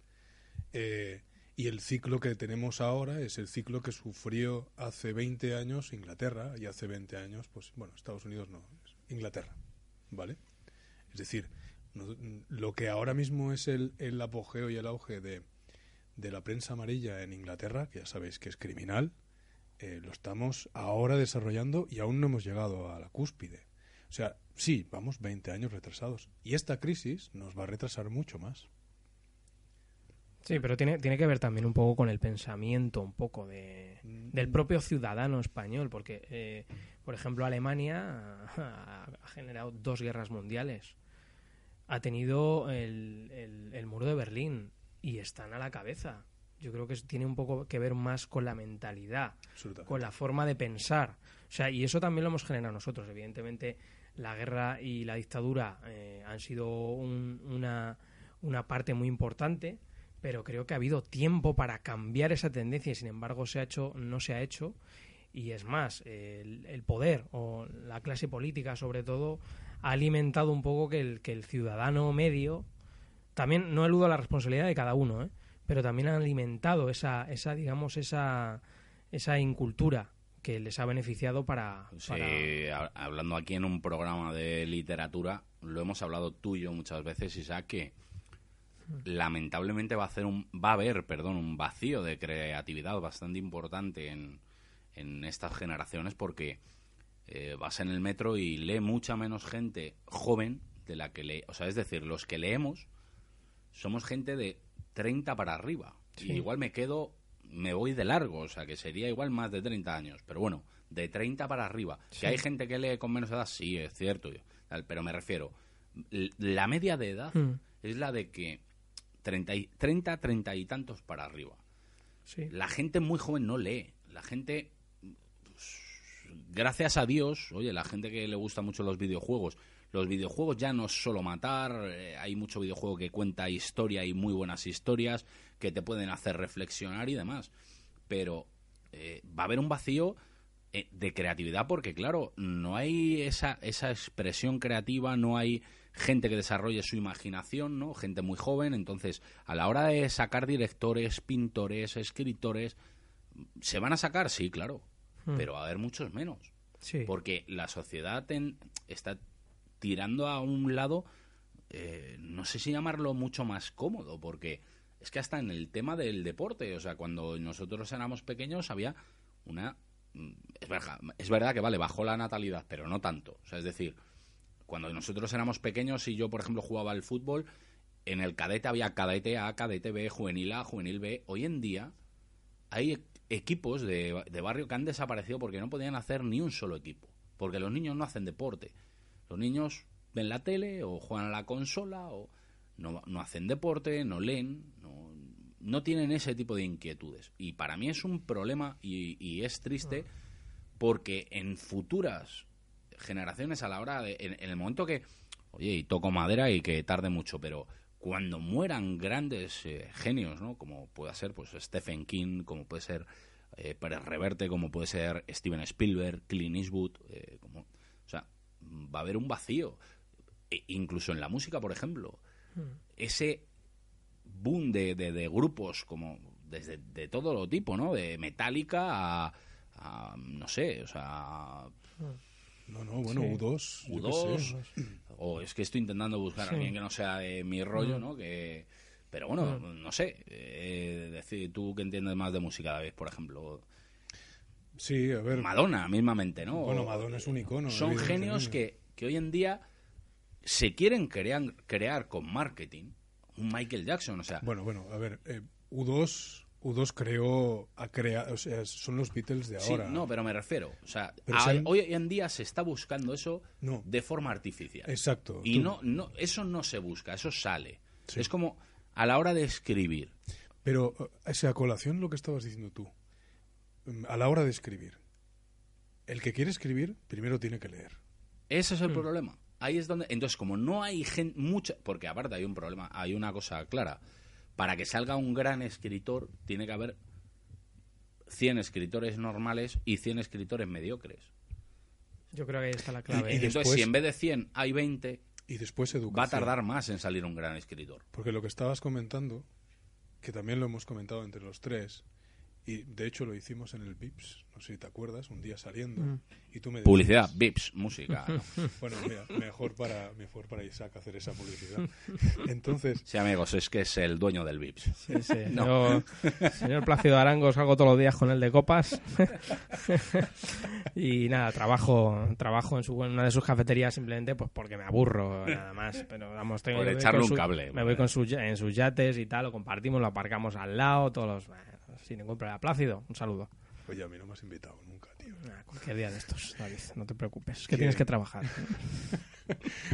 Y el ciclo que tenemos ahora es el ciclo que sufrió hace 20 años Inglaterra y hace 20 años, pues bueno, Estados Unidos no, Inglaterra, ¿vale? Es decir, lo que ahora mismo es el apogeo y el auge de la prensa amarilla en Inglaterra, que ya sabéis que es criminal, lo estamos ahora desarrollando y aún no hemos llegado a la cúspide. O sea, sí, vamos 20 años retrasados. Y esta crisis nos va a retrasar mucho más. Sí, pero tiene que ver también un poco con el pensamiento, un poco del propio ciudadano español. Porque, por ejemplo, Alemania ha generado 2 guerras mundiales. Ha tenido el muro de Berlín y están a la cabeza. Yo creo que tiene un poco que ver más con la mentalidad, con la forma de pensar. O sea, y eso también lo hemos generado nosotros. Evidentemente, la guerra y la dictadura han sido una parte muy importante, pero creo que ha habido tiempo para cambiar esa tendencia y, sin embargo, no se ha hecho. Y es más, el poder o la clase política, sobre todo, ha alimentado un poco que el ciudadano medio, también no eludo la responsabilidad de cada uno, pero también han alimentado esa incultura que les ha beneficiado para... Sí, hablando aquí en un programa de literatura, lo hemos hablado tú y yo muchas veces, Isaac, que lamentablemente va a haber un vacío de creatividad bastante importante en estas generaciones, porque vas en el metro y lee mucha menos gente joven de la que lee. O sea, es decir, los que leemos somos gente de 30 para arriba. Sí. Y igual me voy de largo, o sea, que sería igual más de 30 años. Pero bueno, de 30 para arriba. Sí. ¿Que hay gente que lee con menos edad? Sí, es cierto. Pero me refiero, la media de edad es la de que 30 y tantos para arriba. Sí. La gente muy joven no lee. La gente, pues, gracias a Dios, oye, la gente que le gusta mucho los videojuegos ya no es solo matar, hay mucho videojuego que cuenta historia y muy buenas historias que te pueden hacer reflexionar y demás, pero va a haber un vacío de creatividad porque, claro, no hay esa expresión creativa, no hay gente que desarrolle su imaginación, ¿no? Gente muy joven, entonces a la hora de sacar directores, pintores, escritores, ¿se van a sacar? Sí, claro, pero va a haber muchos menos, sí, porque la sociedad está tirando a un lado, no sé si llamarlo mucho más cómodo, porque es que hasta en el tema del deporte, o sea, cuando nosotros éramos pequeños había una... Es verdad que, vale, bajó la natalidad, pero no tanto. O sea, es decir, cuando nosotros éramos pequeños y yo, por ejemplo, jugaba al fútbol, en el cadete había cadete A, cadete B, juvenil A, juvenil B. Hoy en día hay equipos de barrio que han desaparecido porque no podían hacer ni un solo equipo, porque los niños no hacen deporte. Los niños ven la tele o juegan a la consola o no hacen deporte, no leen, no tienen ese tipo de inquietudes. Y para mí es un problema y es triste porque en futuras generaciones a la hora de... En el momento que... Oye, y toco madera y que tarde mucho, pero cuando mueran grandes genios, ¿no? Como pueda ser pues Stephen King, como puede ser Pérez Reverte, como puede ser Steven Spielberg, Clint Eastwood, o sea... va a haber un vacío, incluso en la música, por ejemplo. Ese boom de grupos como de todo tipo, ¿no? De Metallica a no sé, o sea... bueno, sí. U2. O es que estoy intentando buscar a alguien que no sea de mi rollo, ¿no? Que... Pero bueno, no sé. Tú que entiendes más de música, David, por ejemplo... Sí, a ver. Madonna, mismamente, ¿no? Bueno, Madonna es un icono. Son genios que hoy en día se quieren crear con marketing. Un Michael Jackson, o sea... Bueno, a ver, U2 o sea, son los Beatles de ahora. Sí, no, pero me refiero, o sea, hoy en día se está buscando eso de forma artificial. Exacto. Y no, eso no se busca, eso sale. Sí. Es como a la hora de escribir. Pero, a colación lo que estabas diciendo tú. a la hora de escribir. El que quiere escribir, primero tiene que leer. Ese es el problema. Ahí es donde... Entonces, como no hay gente... mucha, porque aparte hay un problema, hay una cosa clara. Para que salga un gran escritor, tiene que haber 100 escritores normales y 100 escritores mediocres. Yo creo que ahí está la clave. Y después, entonces, si en vez de 100 hay 20, y después educación, va a tardar más en salir un gran escritor. Porque lo que estabas comentando, que también lo hemos comentado entre los tres, y de hecho lo hicimos en el Vips, no sé si te acuerdas, un día saliendo, y tú me decías, publicidad, Vips, música. ¿No? Bueno, mira, mejor para Isaac hacer esa publicidad. Entonces, sí, amigos, es que es el dueño del Vips. Sí, sí. No. Yo, señor Plácido Arango, salgo todos los días con él de copas. Y nada, trabajo en una de sus cafeterías simplemente pues porque me aburro, nada más. Pero vamos, tengo que echarle un cable. Me voy con en sus yates y tal, lo compartimos, lo aparcamos al lado, todos los... sin ningún problema. Plácido, un saludo. Oye, a mí no me has invitado nunca, tío. Nah, cualquier día de estos, David, no te preocupes. Es que tienes que trabajar.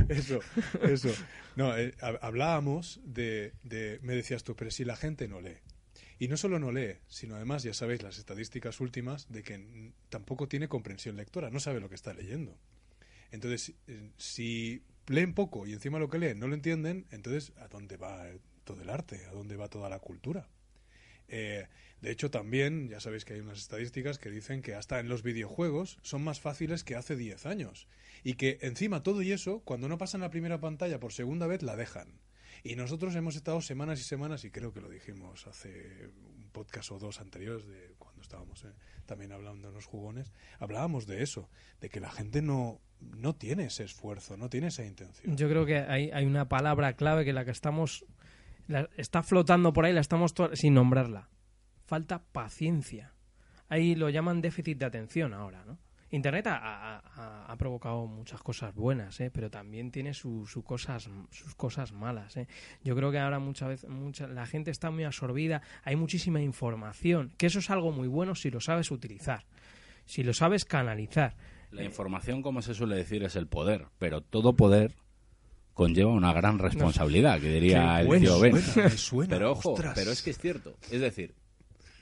Eso. No, hablábamos de... Me decías tú, pero si la gente no lee. Y no solo no lee, sino además, ya sabéis, las estadísticas últimas de que tampoco tiene comprensión lectora, no sabe lo que está leyendo. Entonces, si leen poco y encima lo que leen no lo entienden, entonces, ¿a dónde va todo el arte? ¿A dónde va toda la cultura? De hecho, también, ya sabéis que hay unas estadísticas que dicen que hasta en los videojuegos son más fáciles que hace 10 años. Y que, encima, todo y eso, cuando no pasan la primera pantalla por segunda vez, la dejan. Y nosotros hemos estado semanas y semanas, y creo que lo dijimos hace un podcast o dos anteriores, de cuando estábamos también hablando en los jugones, hablábamos de eso, de que la gente no tiene ese esfuerzo, no tiene esa intención. Yo creo que hay una palabra clave que la que estamos... está flotando por ahí, la estamos sin nombrarla. Falta paciencia. Ahí lo llaman déficit de atención ahora, ¿no? Internet ha provocado muchas cosas buenas, pero también tiene sus cosas malas, Yo creo que ahora muchas veces la gente está muy absorbida, hay muchísima información, que eso es algo muy bueno si lo sabes utilizar, si lo sabes canalizar. La información, como se suele decir, es el poder, pero todo poder conlleva una gran responsabilidad, que diría el tío Ben. Me suena, pero ojo, ostras. Pero es que es cierto. Es decir,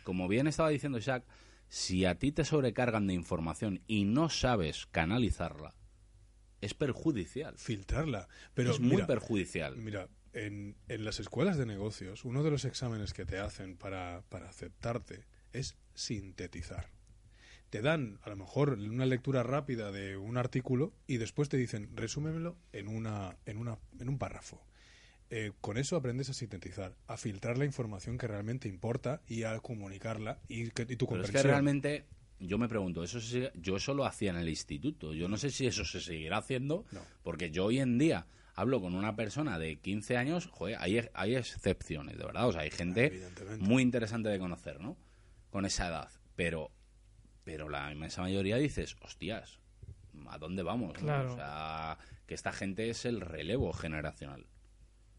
como bien estaba diciendo Isaac, si a ti te sobrecargan de información y no sabes canalizarla, es perjudicial. Filtrarla. Pero es muy perjudicial. Mira, en las escuelas de negocios, uno de los exámenes que te hacen para aceptarte es sintetizar. Te dan, a lo mejor, una lectura rápida de un artículo y después te dicen, resúmemelo en un párrafo. Con eso aprendes a sintetizar, a filtrar la información que realmente importa y a comunicarla y tu comprensión. Pero es que realmente, yo me pregunto, yo eso lo hacía en el instituto. Yo no sé si eso se seguirá haciendo, no. Porque yo hoy en día hablo con una persona de 15 años, joder, hay excepciones, de verdad. O sea, hay gente muy interesante de conocer, ¿no? Con esa edad, pero la inmensa mayoría dices, hostias, ¿a dónde vamos? Claro. ¿No? O sea, que esta gente es el relevo generacional.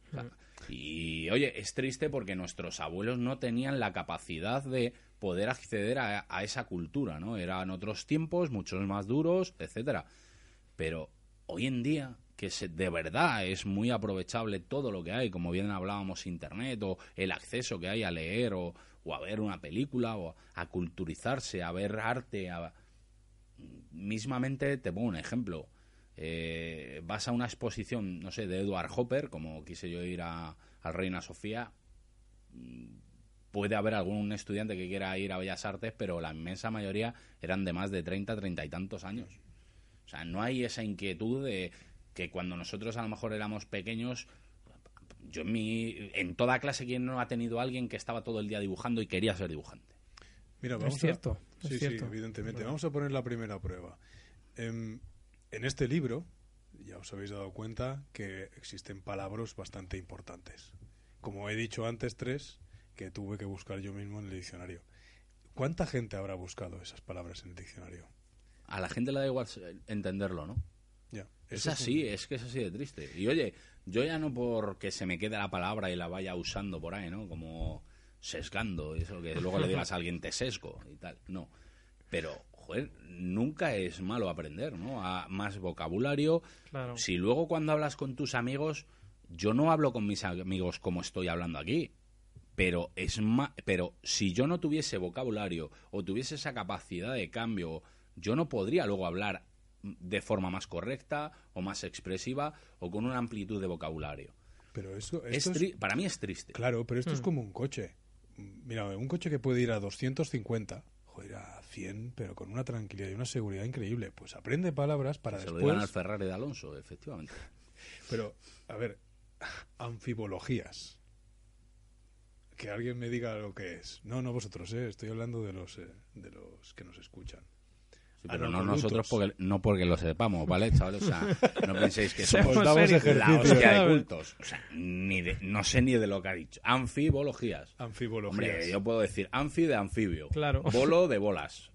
O sea, y, oye, es triste porque nuestros abuelos no tenían la capacidad de poder acceder a esa cultura, ¿no? Eran otros tiempos, muchos más duros, etcétera. Pero hoy en día, que de verdad es muy aprovechable todo lo que hay, como bien hablábamos, Internet, o el acceso que hay a leer, o a ver una película, o a culturizarse, a ver arte. Mismamente, te pongo un ejemplo. Vas a una exposición, no sé, de Edward Hopper, como quise yo ir a Reina Sofía. Puede haber algún estudiante que quiera ir a Bellas Artes, pero la inmensa mayoría eran de más de 30, 30 y tantos años. O sea, no hay esa inquietud de que cuando nosotros a lo mejor éramos pequeños... Yo en toda clase, ¿quién no ha tenido alguien que estaba todo el día dibujando y quería ser dibujante? Mira, vamos es cierto, evidentemente. Bueno. Vamos a poner la primera prueba. En este libro, ya os habéis dado cuenta que existen palabras bastante importantes. Como he dicho antes, 3 que tuve que buscar yo mismo en el diccionario. ¿Cuánta gente habrá buscado esas palabras en el diccionario? A la gente le da igual entenderlo, ¿no? Ya. Es así, es que es así de triste. Y oye, yo ya no porque se me quede la palabra y la vaya usando por ahí, ¿no? Como sesgando, eso que luego le digas a alguien te sesgo y tal, no. Pero, joder, nunca es malo aprender, ¿no? A más vocabulario. Claro. Si luego cuando hablas con tus amigos, yo no hablo con mis amigos como estoy hablando aquí. Pero si yo no tuviese vocabulario o tuviese esa capacidad de cambio, yo no podría luego hablar de forma más correcta o más expresiva o con una amplitud de vocabulario. Pero esto es para mí es triste. Claro, pero esto es como un coche. Mira, un coche que puede ir a 250, joder, a 100, pero con una tranquilidad y una seguridad increíble. Pues aprende palabras para después... Se lo dirán al Ferrari de Alonso, efectivamente. Pero, a ver, anfibologías. Que alguien me diga lo que es. No vosotros, estoy hablando de los que nos escuchan. Sí, pero no nosotros, porque lo sepamos, ¿vale, chavales? O sea, no penséis que somos la hostia de cultos. O sea, no sé ni de lo que ha dicho. Anfibologías. Hombre, yo puedo decir anfi de anfibio. Claro. Bolo de bolas.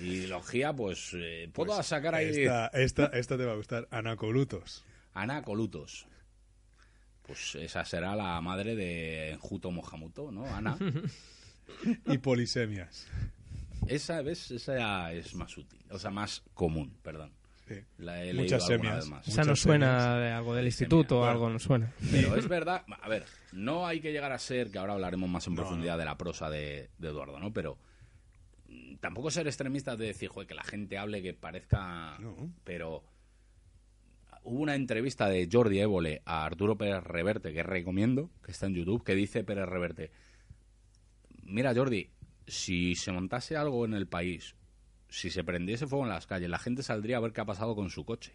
Y logía, pues, puedo pues sacar ahí... Esta te va a gustar. Anacolutos. Pues esa será la madre de Enjuto Mohamuto, ¿no, Ana? Y polisemias. Esa, ¿ves? Esa es más útil, o sea, más común, perdón. Sí. Muchas semias. Esa nos suena de algo del instituto, bueno, algo nos suena. Pero es verdad, a ver, no hay que llegar a ser, que ahora hablaremos más en profundidad de la prosa de Eduardo, ¿no? Pero tampoco ser extremistas de decir, joder, que la gente hable que parezca... No. Pero... Hubo una entrevista de Jordi Évole a Arturo Pérez Reverte, que recomiendo, que está en YouTube, que dice Pérez Reverte: mira, Jordi, si se montase algo en el país, si se prendiese fuego en las calles, la gente saldría a ver qué ha pasado con su coche.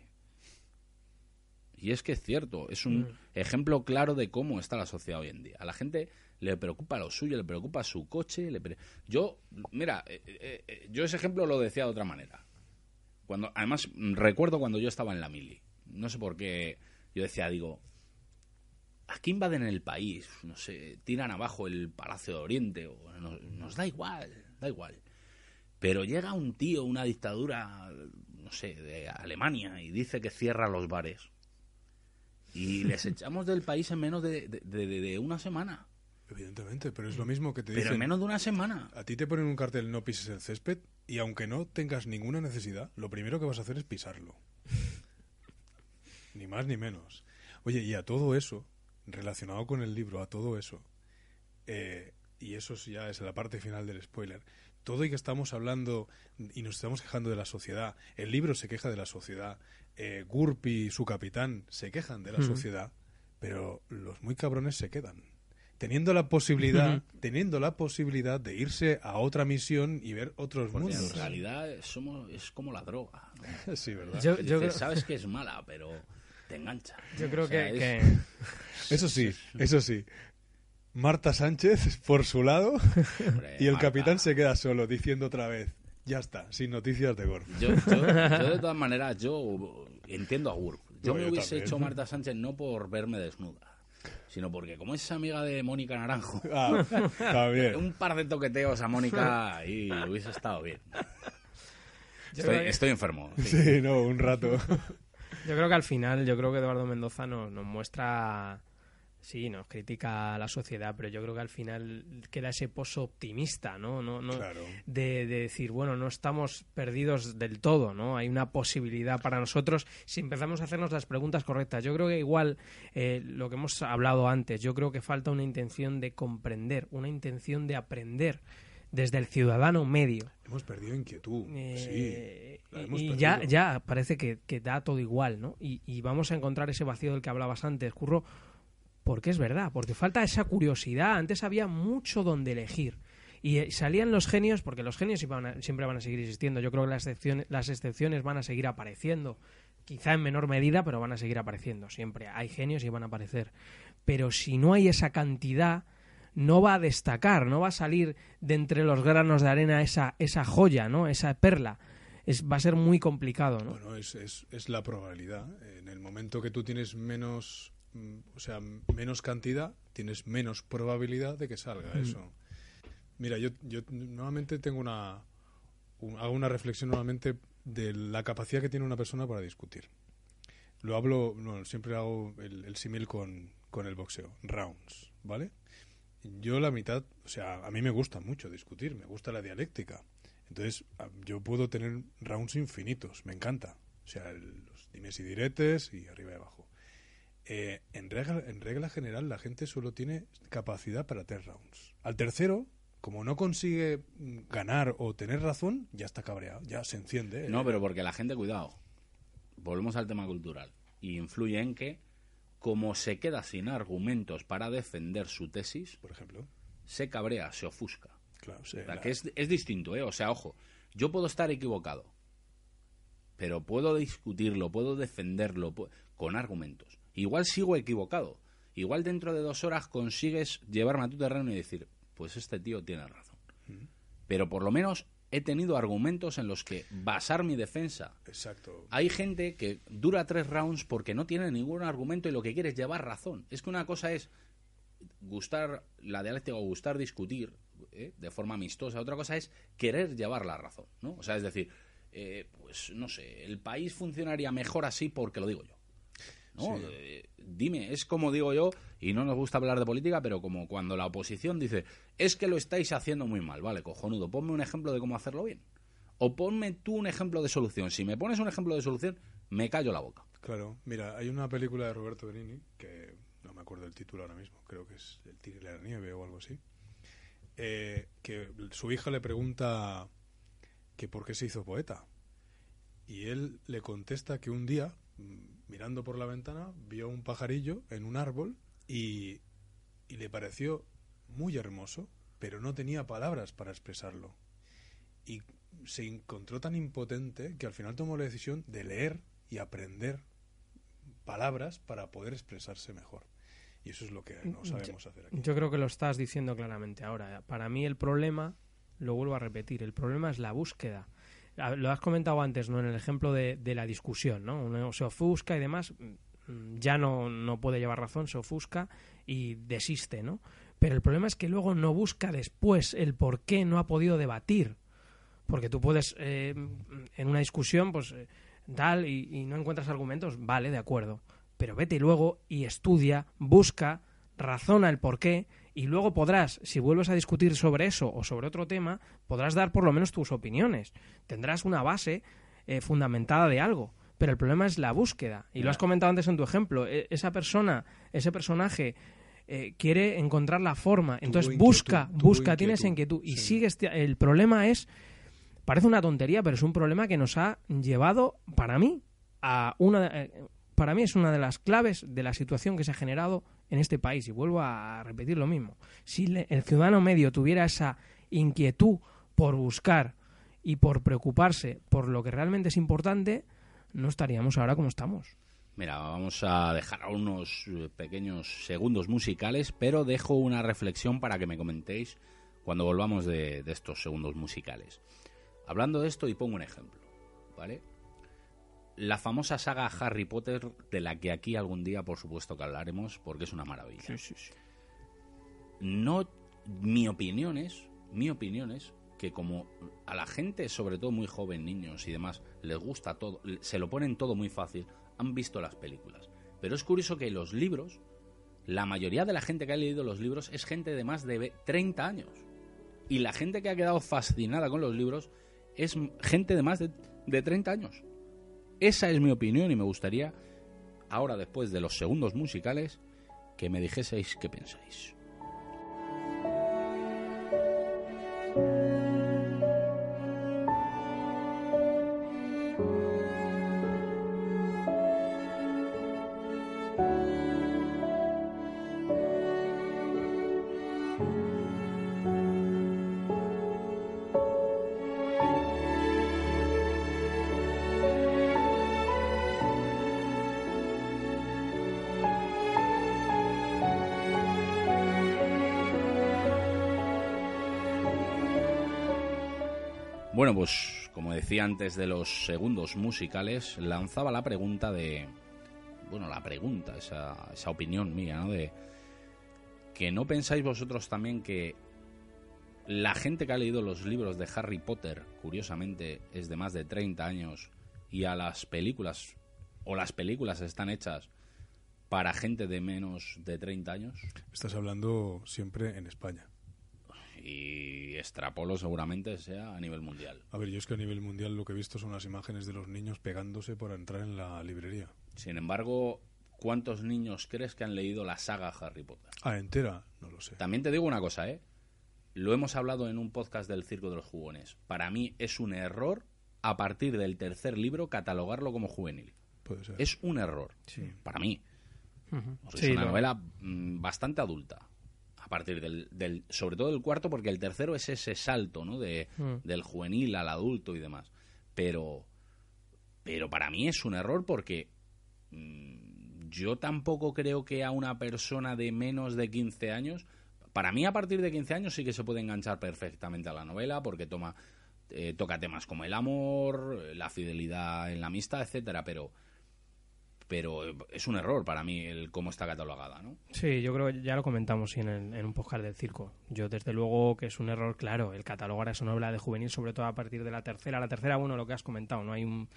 Y es que es cierto, es un ejemplo claro de cómo está la sociedad hoy en día. A la gente le preocupa lo suyo, le preocupa su coche. Yo ese ejemplo lo decía de otra manera. Además, recuerdo cuando yo estaba en la mili. No sé por qué, yo decía, aquí invaden el país, no sé, tiran abajo el Palacio de Oriente, o nos da igual. Pero llega un tío, una dictadura, no sé, de Alemania, y dice que cierra los bares. Y les echamos del país en menos de una semana. Evidentemente, pero es lo mismo que te dicen. Pero en menos de una semana. A ti te ponen un cartel, no pises el césped, y aunque no tengas ninguna necesidad, lo primero que vas a hacer es pisarlo. Ni más ni menos. Oye, y a todo eso, relacionado con el libro, a todo eso, y eso ya es la parte final del spoiler, todo y que estamos hablando y nos estamos quejando de la sociedad, el libro se queja de la sociedad, Gurb y su capitán se quejan de la sociedad, pero los muy cabrones se quedan. Teniendo la posibilidad de irse a otra misión y ver otros mundos. En realidad es como la droga, ¿no? Sí, ¿verdad? Yo creo... Sabes que es mala, pero te engancha. Yo creo que... Eso sí. Marta Sánchez, por su lado, y el capitán se queda solo diciendo otra vez, ya está, sin noticias de Gurb. Yo de todas maneras, yo entiendo a Gurb. Yo hubiese también hecho Marta Sánchez no por verme desnuda, sino porque como es amiga de Mónica Naranjo, un par de toqueteos a Mónica y hubiese estado bien. Estoy enfermo. Sí, no, un rato. Yo creo que al final, Eduardo Mendoza nos muestra, sí, nos critica a la sociedad, pero yo creo que al final queda ese pozo optimista, ¿no? Claro. De decir, bueno, no estamos perdidos del todo, ¿no? Hay una posibilidad para nosotros si empezamos a hacernos las preguntas correctas. Yo creo que igual lo que hemos hablado antes, yo creo que falta una intención de comprender, una intención de aprender desde el ciudadano medio. Hemos perdido inquietud, sí. Y ya parece que da todo igual, ¿no? Y vamos a encontrar ese vacío del que hablabas antes, Curro, porque es verdad, porque falta esa curiosidad. Antes había mucho donde elegir y salían los genios, porque los genios siempre van a seguir existiendo. Yo creo que las excepciones van a seguir apareciendo, quizá en menor medida, pero van a seguir apareciendo. Siempre hay genios y van a aparecer, pero si no hay esa cantidad, no va a destacar, no va a salir de entre los granos de arena esa joya, ¿no? Esa perla. Va a ser muy complicado, ¿no? Bueno, es la probabilidad. En el momento que tú tienes menos cantidad, tienes menos probabilidad de que salga eso. Mira, yo nuevamente tengo hago una reflexión nuevamente de la capacidad que tiene una persona para discutir. Siempre hago el símil con el boxeo, rounds, ¿vale? Yo la mitad, a mí me gusta mucho discutir, me gusta la dialéctica. Entonces, yo puedo tener rounds infinitos, me encanta. Los dimes y diretes y arriba y abajo. en regla general la gente solo tiene capacidad para 3 rounds. Al tercero, como no consigue ganar o tener razón, ya está cabreado, ya se enciende. No, pero porque la gente, cuidado, volvemos al tema cultural, y influye en que, como se queda sin argumentos para defender su tesis, por ejemplo, se cabrea, se ofusca. Claro, que es distinto, ¿eh? O sea, ojo, yo puedo estar equivocado, pero puedo discutirlo, puedo defenderlo con argumentos. Igual sigo equivocado, igual dentro de 2 horas consigues llevarme a tu terreno y decir, pues este tío tiene razón. ¿Mm? Pero por lo menos he tenido argumentos en los que basar mi defensa. Exacto. Hay gente que dura 3 rounds porque no tiene ningún argumento y lo que quiere es llevar razón. Es que una cosa es gustar la dialéctica o gustar discutir, ¿eh?, de forma amistosa. Otra cosa es querer llevar la razón, ¿no? O sea, es decir, pues no sé, el país funcionaría mejor así porque lo digo yo, ¿no? Sí. Dime, es como digo yo, y no nos gusta hablar de política, pero como cuando la oposición dice, es que lo estáis haciendo muy mal, vale, cojonudo, ponme un ejemplo de cómo hacerlo bien. O ponme tú un ejemplo de solución. Si me pones un ejemplo de solución, me callo la boca. Claro, mira, hay una película de Roberto Benigni, que no me acuerdo el título ahora mismo, creo que es El Tigre de la Nieve o algo así, que su hija le pregunta que por qué se hizo poeta. Y él le contesta que un día, mirando por la ventana, vio un pajarillo en un árbol y le pareció muy hermoso, pero no tenía palabras para expresarlo. Y se encontró tan impotente que al final tomó la decisión de leer y aprender palabras para poder expresarse mejor. Y eso es lo que no sabemos hacer aquí. Yo creo que lo estás diciendo claramente ahora. Para mí el problema, lo vuelvo a repetir, el problema es la búsqueda. Lo has comentado antes, ¿no?, en el ejemplo de la discusión, ¿no? Uno se ofusca y demás, ya no puede llevar razón, se ofusca y desiste, ¿no? Pero el problema es que luego no busca después el por qué no ha podido debatir. Porque tú puedes, en una discusión, pues tal, y no encuentras argumentos, vale, de acuerdo. Pero vete luego y estudia, busca, razona el por qué, y luego podrás, si vuelves a discutir sobre eso o sobre otro tema, podrás dar por lo menos tus opiniones. Tendrás una base fundamentada de algo, pero el problema es la búsqueda. Y lo has comentado antes en tu ejemplo. Esa persona, ese personaje quiere encontrar la forma. Entonces busca, tienes inquietud. Y sí, sigues. El problema es, parece una tontería, pero es un problema que nos ha llevado, para mí, a para mí es una de las claves de la situación que se ha generado en este país, y vuelvo a repetir lo mismo. Si el ciudadano medio tuviera esa inquietud por buscar y por preocuparse por lo que realmente es importante, no estaríamos ahora como estamos. Mira, vamos a dejar unos pequeños segundos musicales, pero dejo una reflexión para que me comentéis cuando volvamos de estos segundos musicales. Hablando de esto, y pongo un ejemplo, ¿vale? La famosa saga Harry Potter, de la que aquí algún día, por supuesto, que hablaremos, porque es una maravilla. Sí, sí, sí. No, mi opinión es que como a la gente, sobre todo muy joven, niños y demás, les gusta todo, se lo ponen todo muy fácil, han visto las películas. Pero es curioso que los libros, la mayoría de la gente que ha leído los libros es gente de más de 30 años. Y la gente que ha quedado fascinada con los libros es gente de más de 30 años. Esa es mi opinión, y me gustaría, ahora después de los segundos musicales, que me dijeseis qué pensáis. Bueno, pues como decía antes de los segundos musicales, lanzaba la pregunta de... Bueno, la pregunta, esa opinión mía, ¿no? De que no pensáis vosotros también que la gente que ha leído los libros de Harry Potter, curiosamente, es de más de 30 años, y a las películas, o las películas están hechas para gente de menos de 30 años. Estás hablando siempre en España. Y extrapolo seguramente sea a nivel mundial. A ver, yo es que a nivel mundial lo que he visto son las imágenes de los niños pegándose por entrar en la librería. Sin embargo, ¿cuántos niños crees que han leído la saga Harry Potter? Ah, entera, no lo sé. También te digo una cosa, ¿eh? Lo hemos hablado en un podcast del Circo de los Jugones. Para mí es un error, a partir del tercer libro, catalogarlo como juvenil. Puede ser. Es un error, sí, para mí. Uh-huh. O sea, sí, es una novela bastante adulta. A partir del sobre todo del cuarto, porque el tercero es ese salto, ¿no? Del juvenil al adulto y demás. Pero para mí es un error porque yo tampoco creo que a una persona de menos de 15 años... Para mí, a partir de 15 años sí que se puede enganchar perfectamente a la novela porque toca temas como el amor, la fidelidad en la amistad, etcétera, pero es un error para mí el cómo está catalogada, ¿no? Sí, yo creo que ya lo comentamos en un podcast del circo. Yo, desde luego, que es un error, claro, el catalogar esa novela de juvenil, sobre todo a partir de la tercera. La tercera, bueno, lo que has comentado, no hay un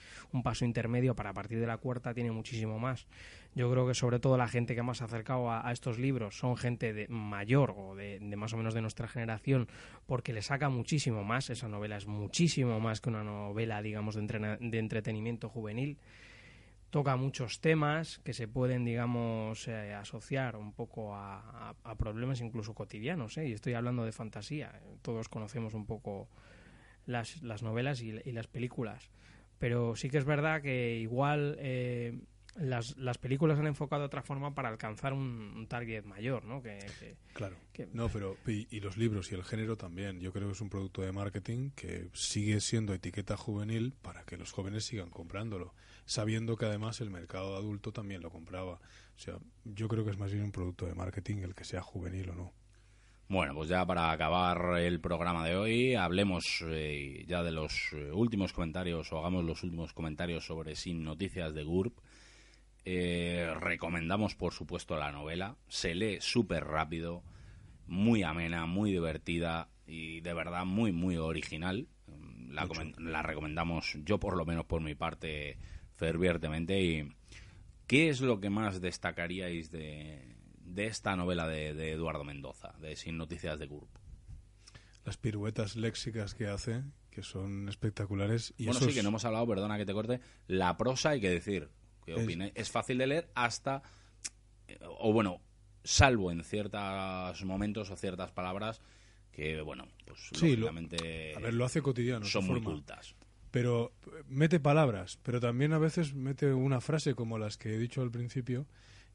paso intermedio, para a partir de la cuarta tiene muchísimo más. Yo creo que, sobre todo, la gente que más se ha acercado a estos libros son gente de mayor o de más o menos de nuestra generación, porque le saca muchísimo más. Esa novela es muchísimo más que una novela, digamos, de entretenimiento juvenil. Toca muchos temas que se pueden, digamos, asociar un poco a problemas incluso cotidianos, ¿eh? Y estoy hablando de fantasía. Todos conocemos un poco las novelas y las películas. Pero sí que es verdad que igual las películas han enfocado de otra forma para alcanzar un target mayor, ¿no? Claro. No, pero y los libros y el género también. Yo creo que es un producto de marketing que sigue siendo etiqueta juvenil para que los jóvenes sigan comprándolo, sabiendo que además el mercado adulto también lo compraba. O sea, yo creo que es más bien un producto de marketing el que sea juvenil o no. Bueno, pues ya para acabar el programa de hoy, hablemos ya de los últimos comentarios, o hagamos los últimos comentarios sobre Sin Noticias de Gurb. Recomendamos, por supuesto, la novela. Se lee súper rápido, muy amena, muy divertida y de verdad muy, muy original. La recomendamos, yo por lo menos por mi parte, fervientemente. Y ¿qué es lo que más destacaríais de esta novela de Eduardo Mendoza, de Sin Noticias de Gurb? Las piruetas léxicas que hace, que son espectaculares. Y bueno, sí, que no hemos hablado, perdona que te corte, la prosa, hay que decir, ¿qué opináis? Es fácil de leer hasta, o bueno, salvo en ciertos momentos o ciertas palabras que, bueno, pues sí, lógicamente lo hace cotidiano, son muy cultas. Pero mete palabras, pero también a veces mete una frase como las que he dicho al principio,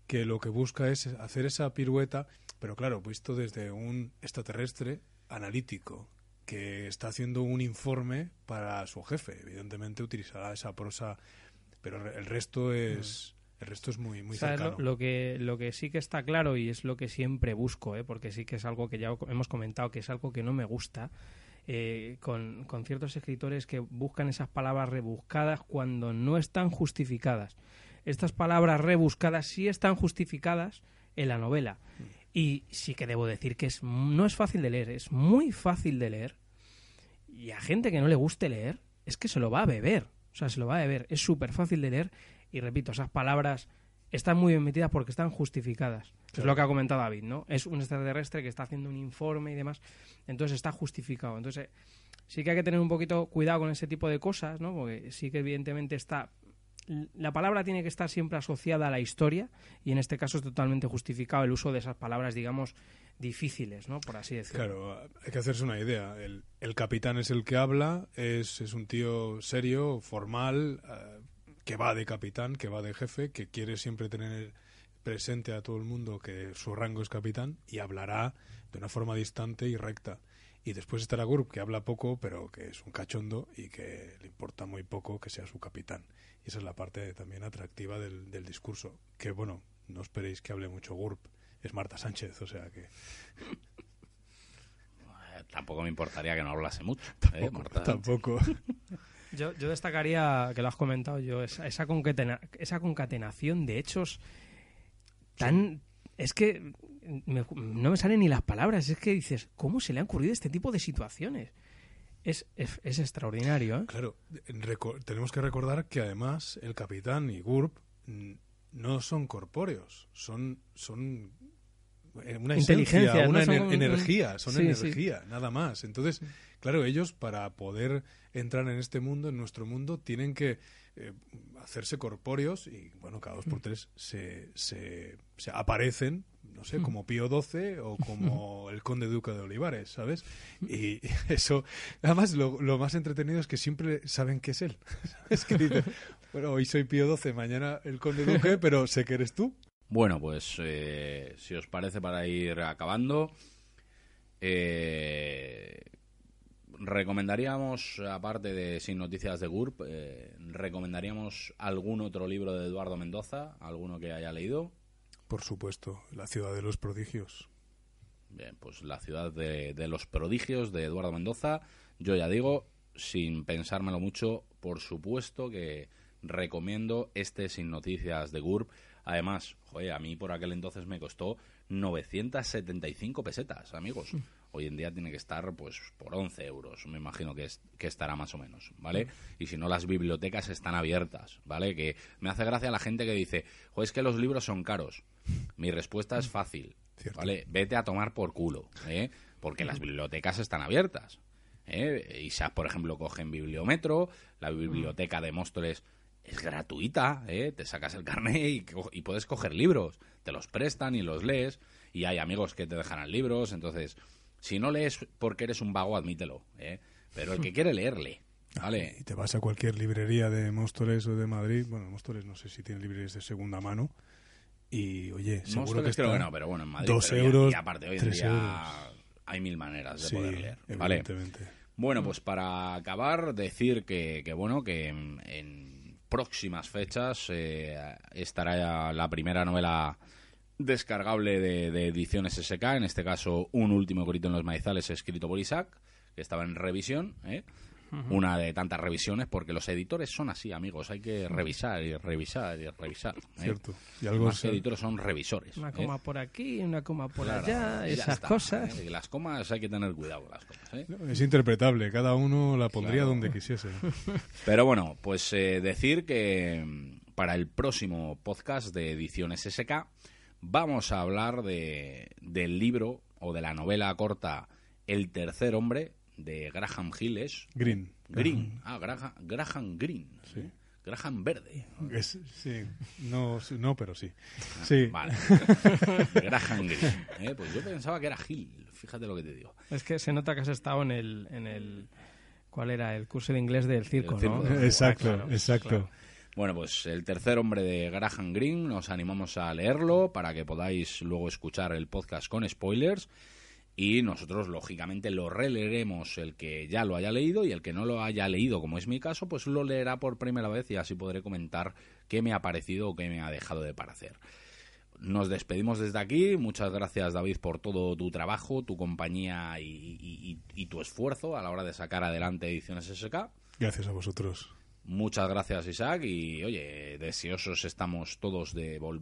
que lo que busca es hacer esa pirueta, pero claro, visto desde un extraterrestre analítico que está haciendo un informe para su jefe. Evidentemente utilizará esa prosa, pero el resto es muy, muy cercano. ¿Sabes lo que sí que está claro, y es lo que siempre busco, porque sí que es algo que ya hemos comentado, que es algo que no me gusta, con ciertos escritores que buscan esas palabras rebuscadas cuando no están justificadas. Estas palabras rebuscadas sí están justificadas en la novela. Y sí que debo decir que no es fácil de leer, es muy fácil de leer. Y a gente que no le guste leer, es que se lo va a beber. O sea, se lo va a beber. Es súper fácil de leer. Y repito, esas palabras están muy bien metidas porque están justificadas. Claro. Es lo que ha comentado David, ¿no? Es un extraterrestre que está haciendo un informe y demás. Entonces está justificado. Entonces sí que hay que tener un poquito cuidado con ese tipo de cosas, ¿no? Porque sí que evidentemente está... La palabra tiene que estar siempre asociada a la historia, y en este caso es totalmente justificado el uso de esas palabras, digamos, difíciles, ¿no? Por así decirlo. Claro, hay que hacerse una idea. El capitán es el que habla, es un tío serio, formal... que va de capitán, que va de jefe, que quiere siempre tener presente a todo el mundo que su rango es capitán, y hablará de una forma distante y recta. Y después estará Gurb, que habla poco, pero que es un cachondo y que le importa muy poco que sea su capitán. Y esa es la parte también atractiva del discurso. Que, bueno, no esperéis que hable mucho Gurb. Es Marta Sánchez, o sea que... Tampoco me importaría que no hablase mucho. Tampoco. Yo destacaría, que lo has comentado yo, esa concatenación de hechos tan... Sí. Es que no me salen ni las palabras. Es que dices, ¿cómo se le han ocurrido este tipo de situaciones? Es extraordinario, ¿eh? Claro. Tenemos que recordar que además el capitán y Gurb no son corpóreos. Son una inteligencia, energía. Son energía, sí. Nada más. Entonces, claro, ellos para poder entrar en este mundo, en nuestro mundo, tienen que hacerse corpóreos y, bueno, cada dos por tres se aparecen, no sé, como Pío XII o como el conde duque de Olivares, ¿sabes? Y eso, además, lo más entretenido es que siempre saben que es él. Es que dicen, bueno, hoy soy Pío XII, mañana el conde duque, pero sé que eres tú. Bueno, pues, si os parece, para ir acabando, recomendaríamos, aparte de Sin Noticias de Gurb, recomendaríamos algún otro libro de Eduardo Mendoza, alguno que haya leído. Por supuesto, La ciudad de los prodigios. Bien, pues La ciudad de los prodigios de Eduardo Mendoza. Yo ya digo, sin pensármelo mucho, por supuesto que recomiendo este Sin Noticias de Gurb. Además, joder, a mí por aquel entonces me costó 975 pesetas, amigos. Sí. Hoy en día tiene que estar, pues, por 11 euros, me imagino que estará más o menos, ¿vale? Y si no, las bibliotecas están abiertas, ¿vale? Que me hace gracia la gente que dice, jo, es que los libros son caros. Mi respuesta es fácil, ¿vale? Cierto. Vete a tomar por culo, ¿eh? Porque las bibliotecas están abiertas, ¿eh? Isaac, por ejemplo, coge en Bibliometro, la biblioteca de Móstoles es gratuita, ¿eh? Te sacas el carnet y puedes coger libros, te los prestan y los lees, y hay amigos que te dejarán libros, entonces... Si no lees porque eres un vago, admítelo, ¿eh? Pero el que quiere leer, lee, ¿vale? Y te vas a cualquier librería de Móstoles o de Madrid. Bueno, Móstoles no sé si tiene librerías de segunda mano. Y, oye, seguro Móstoles que está... creo que no, pero bueno, en Madrid... 2 euros, y aparte, hoy en día euros. Hay mil maneras de poder leer, ¿vale? Evidentemente. Bueno, pues para acabar, decir que bueno, que en próximas fechas estará la primera novela... descargable de Ediciones SK, en este caso Un último grito en los maizales, escrito por Isaac, que estaba en revisión, ¿eh? Uh-huh. Una de tantas revisiones, porque los editores son así, amigos, hay que revisar y revisar y revisar, ¿eh? Cierto. Y algunos editores son revisores, una coma por aquí, una coma por allá, esas está, cosas, ¿eh? Las comas hay que tener cuidado con las comas, ¿eh? No, es interpretable, cada uno la pondría donde quisiese. Pero bueno, pues decir que para el próximo podcast de Ediciones SK vamos a hablar del libro o de la novela corta El Tercer Hombre, de Graham Greene. Graham Greene. Sí. Graham Verde. Sí, no, pero sí. Sí. Vale. Graham Greene. Pues yo pensaba que era Gil, fíjate lo que te digo. Es que se nota que has estado en el ¿cuál era? El curso de inglés del circo, ¿no? Exacto, claro, exacto. Claro. Bueno, pues El Tercer Hombre de Graham Greene, nos animamos a leerlo para que podáis luego escuchar el podcast con spoilers, y nosotros lógicamente lo releeremos, el que ya lo haya leído, y el que no lo haya leído, como es mi caso, pues lo leerá por primera vez y así podré comentar qué me ha parecido o qué me ha dejado de parecer. Nos despedimos desde aquí. Muchas gracias, David, por todo tu trabajo, tu compañía y tu esfuerzo a la hora de sacar adelante Ediciones SK. Gracias a vosotros. Muchas gracias, Isaac, y oye, deseosos estamos todos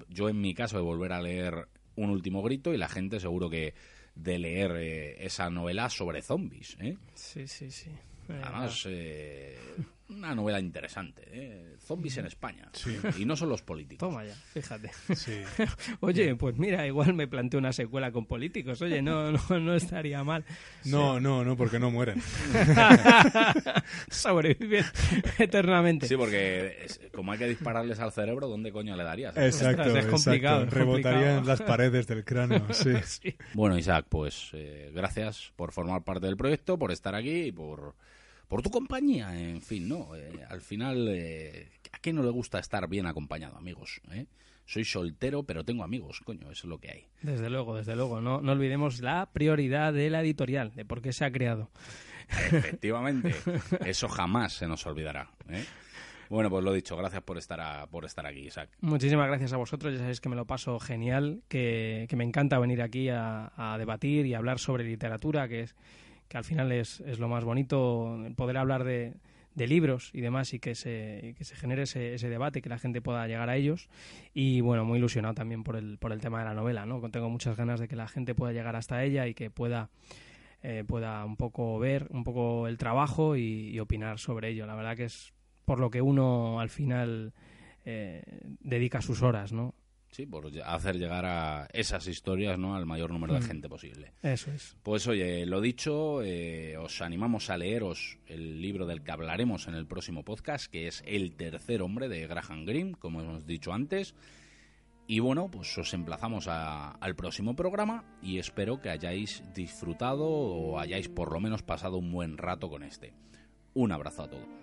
yo en mi caso de volver a leer Un último grito, y la gente seguro que de leer esa novela sobre zombies, ¿eh? Sí, sí, sí. Además, una novela interesante, ¿eh? Zombies en España. Sí. Y no son los políticos. Toma ya, fíjate. Sí. Oye, pues mira, igual me planteo una secuela con políticos. Oye, no estaría mal. No, sí. no, porque no mueren. Sobreviven eternamente. Sí, porque como hay que dispararles al cerebro, ¿dónde coño le darías? Exacto, ostras, es complicado. Rebotarían en las paredes del cráneo. Sí. Sí. Bueno, Isaac, pues gracias por formar parte del proyecto, por estar aquí y por tu compañía, en fin, ¿no? Al final, ¿a qué no le gusta estar bien acompañado, amigos? Soy soltero, pero tengo amigos, coño, eso es lo que hay. Desde luego, no olvidemos la prioridad de la editorial, de por qué se ha creado. Efectivamente, eso jamás se nos olvidará, ¿eh? Bueno, pues lo dicho, gracias por estar aquí, Isaac. Muchísimas gracias a vosotros, ya sabéis que me lo paso genial, que me encanta venir aquí a debatir y hablar sobre literatura, que al final es lo más bonito, poder hablar de libros y demás, y que se genere ese debate, que la gente pueda llegar a ellos. Y bueno, muy ilusionado también por el tema de la novela, ¿no? Tengo muchas ganas de que la gente pueda llegar hasta ella y que pueda un poco ver un poco el trabajo y opinar sobre ello. La verdad que es por lo que uno al final dedica sus horas, ¿no? Sí, por hacer llegar a esas historias, ¿no?, al mayor número de gente posible. Eso es. Pues oye, lo dicho, os animamos a leeros el libro del que hablaremos en el próximo podcast, que es El Tercer Hombre, de Graham Greene, como hemos dicho antes. Y bueno, pues os emplazamos al próximo programa y espero que hayáis disfrutado o hayáis por lo menos pasado un buen rato con este. Un abrazo a todos.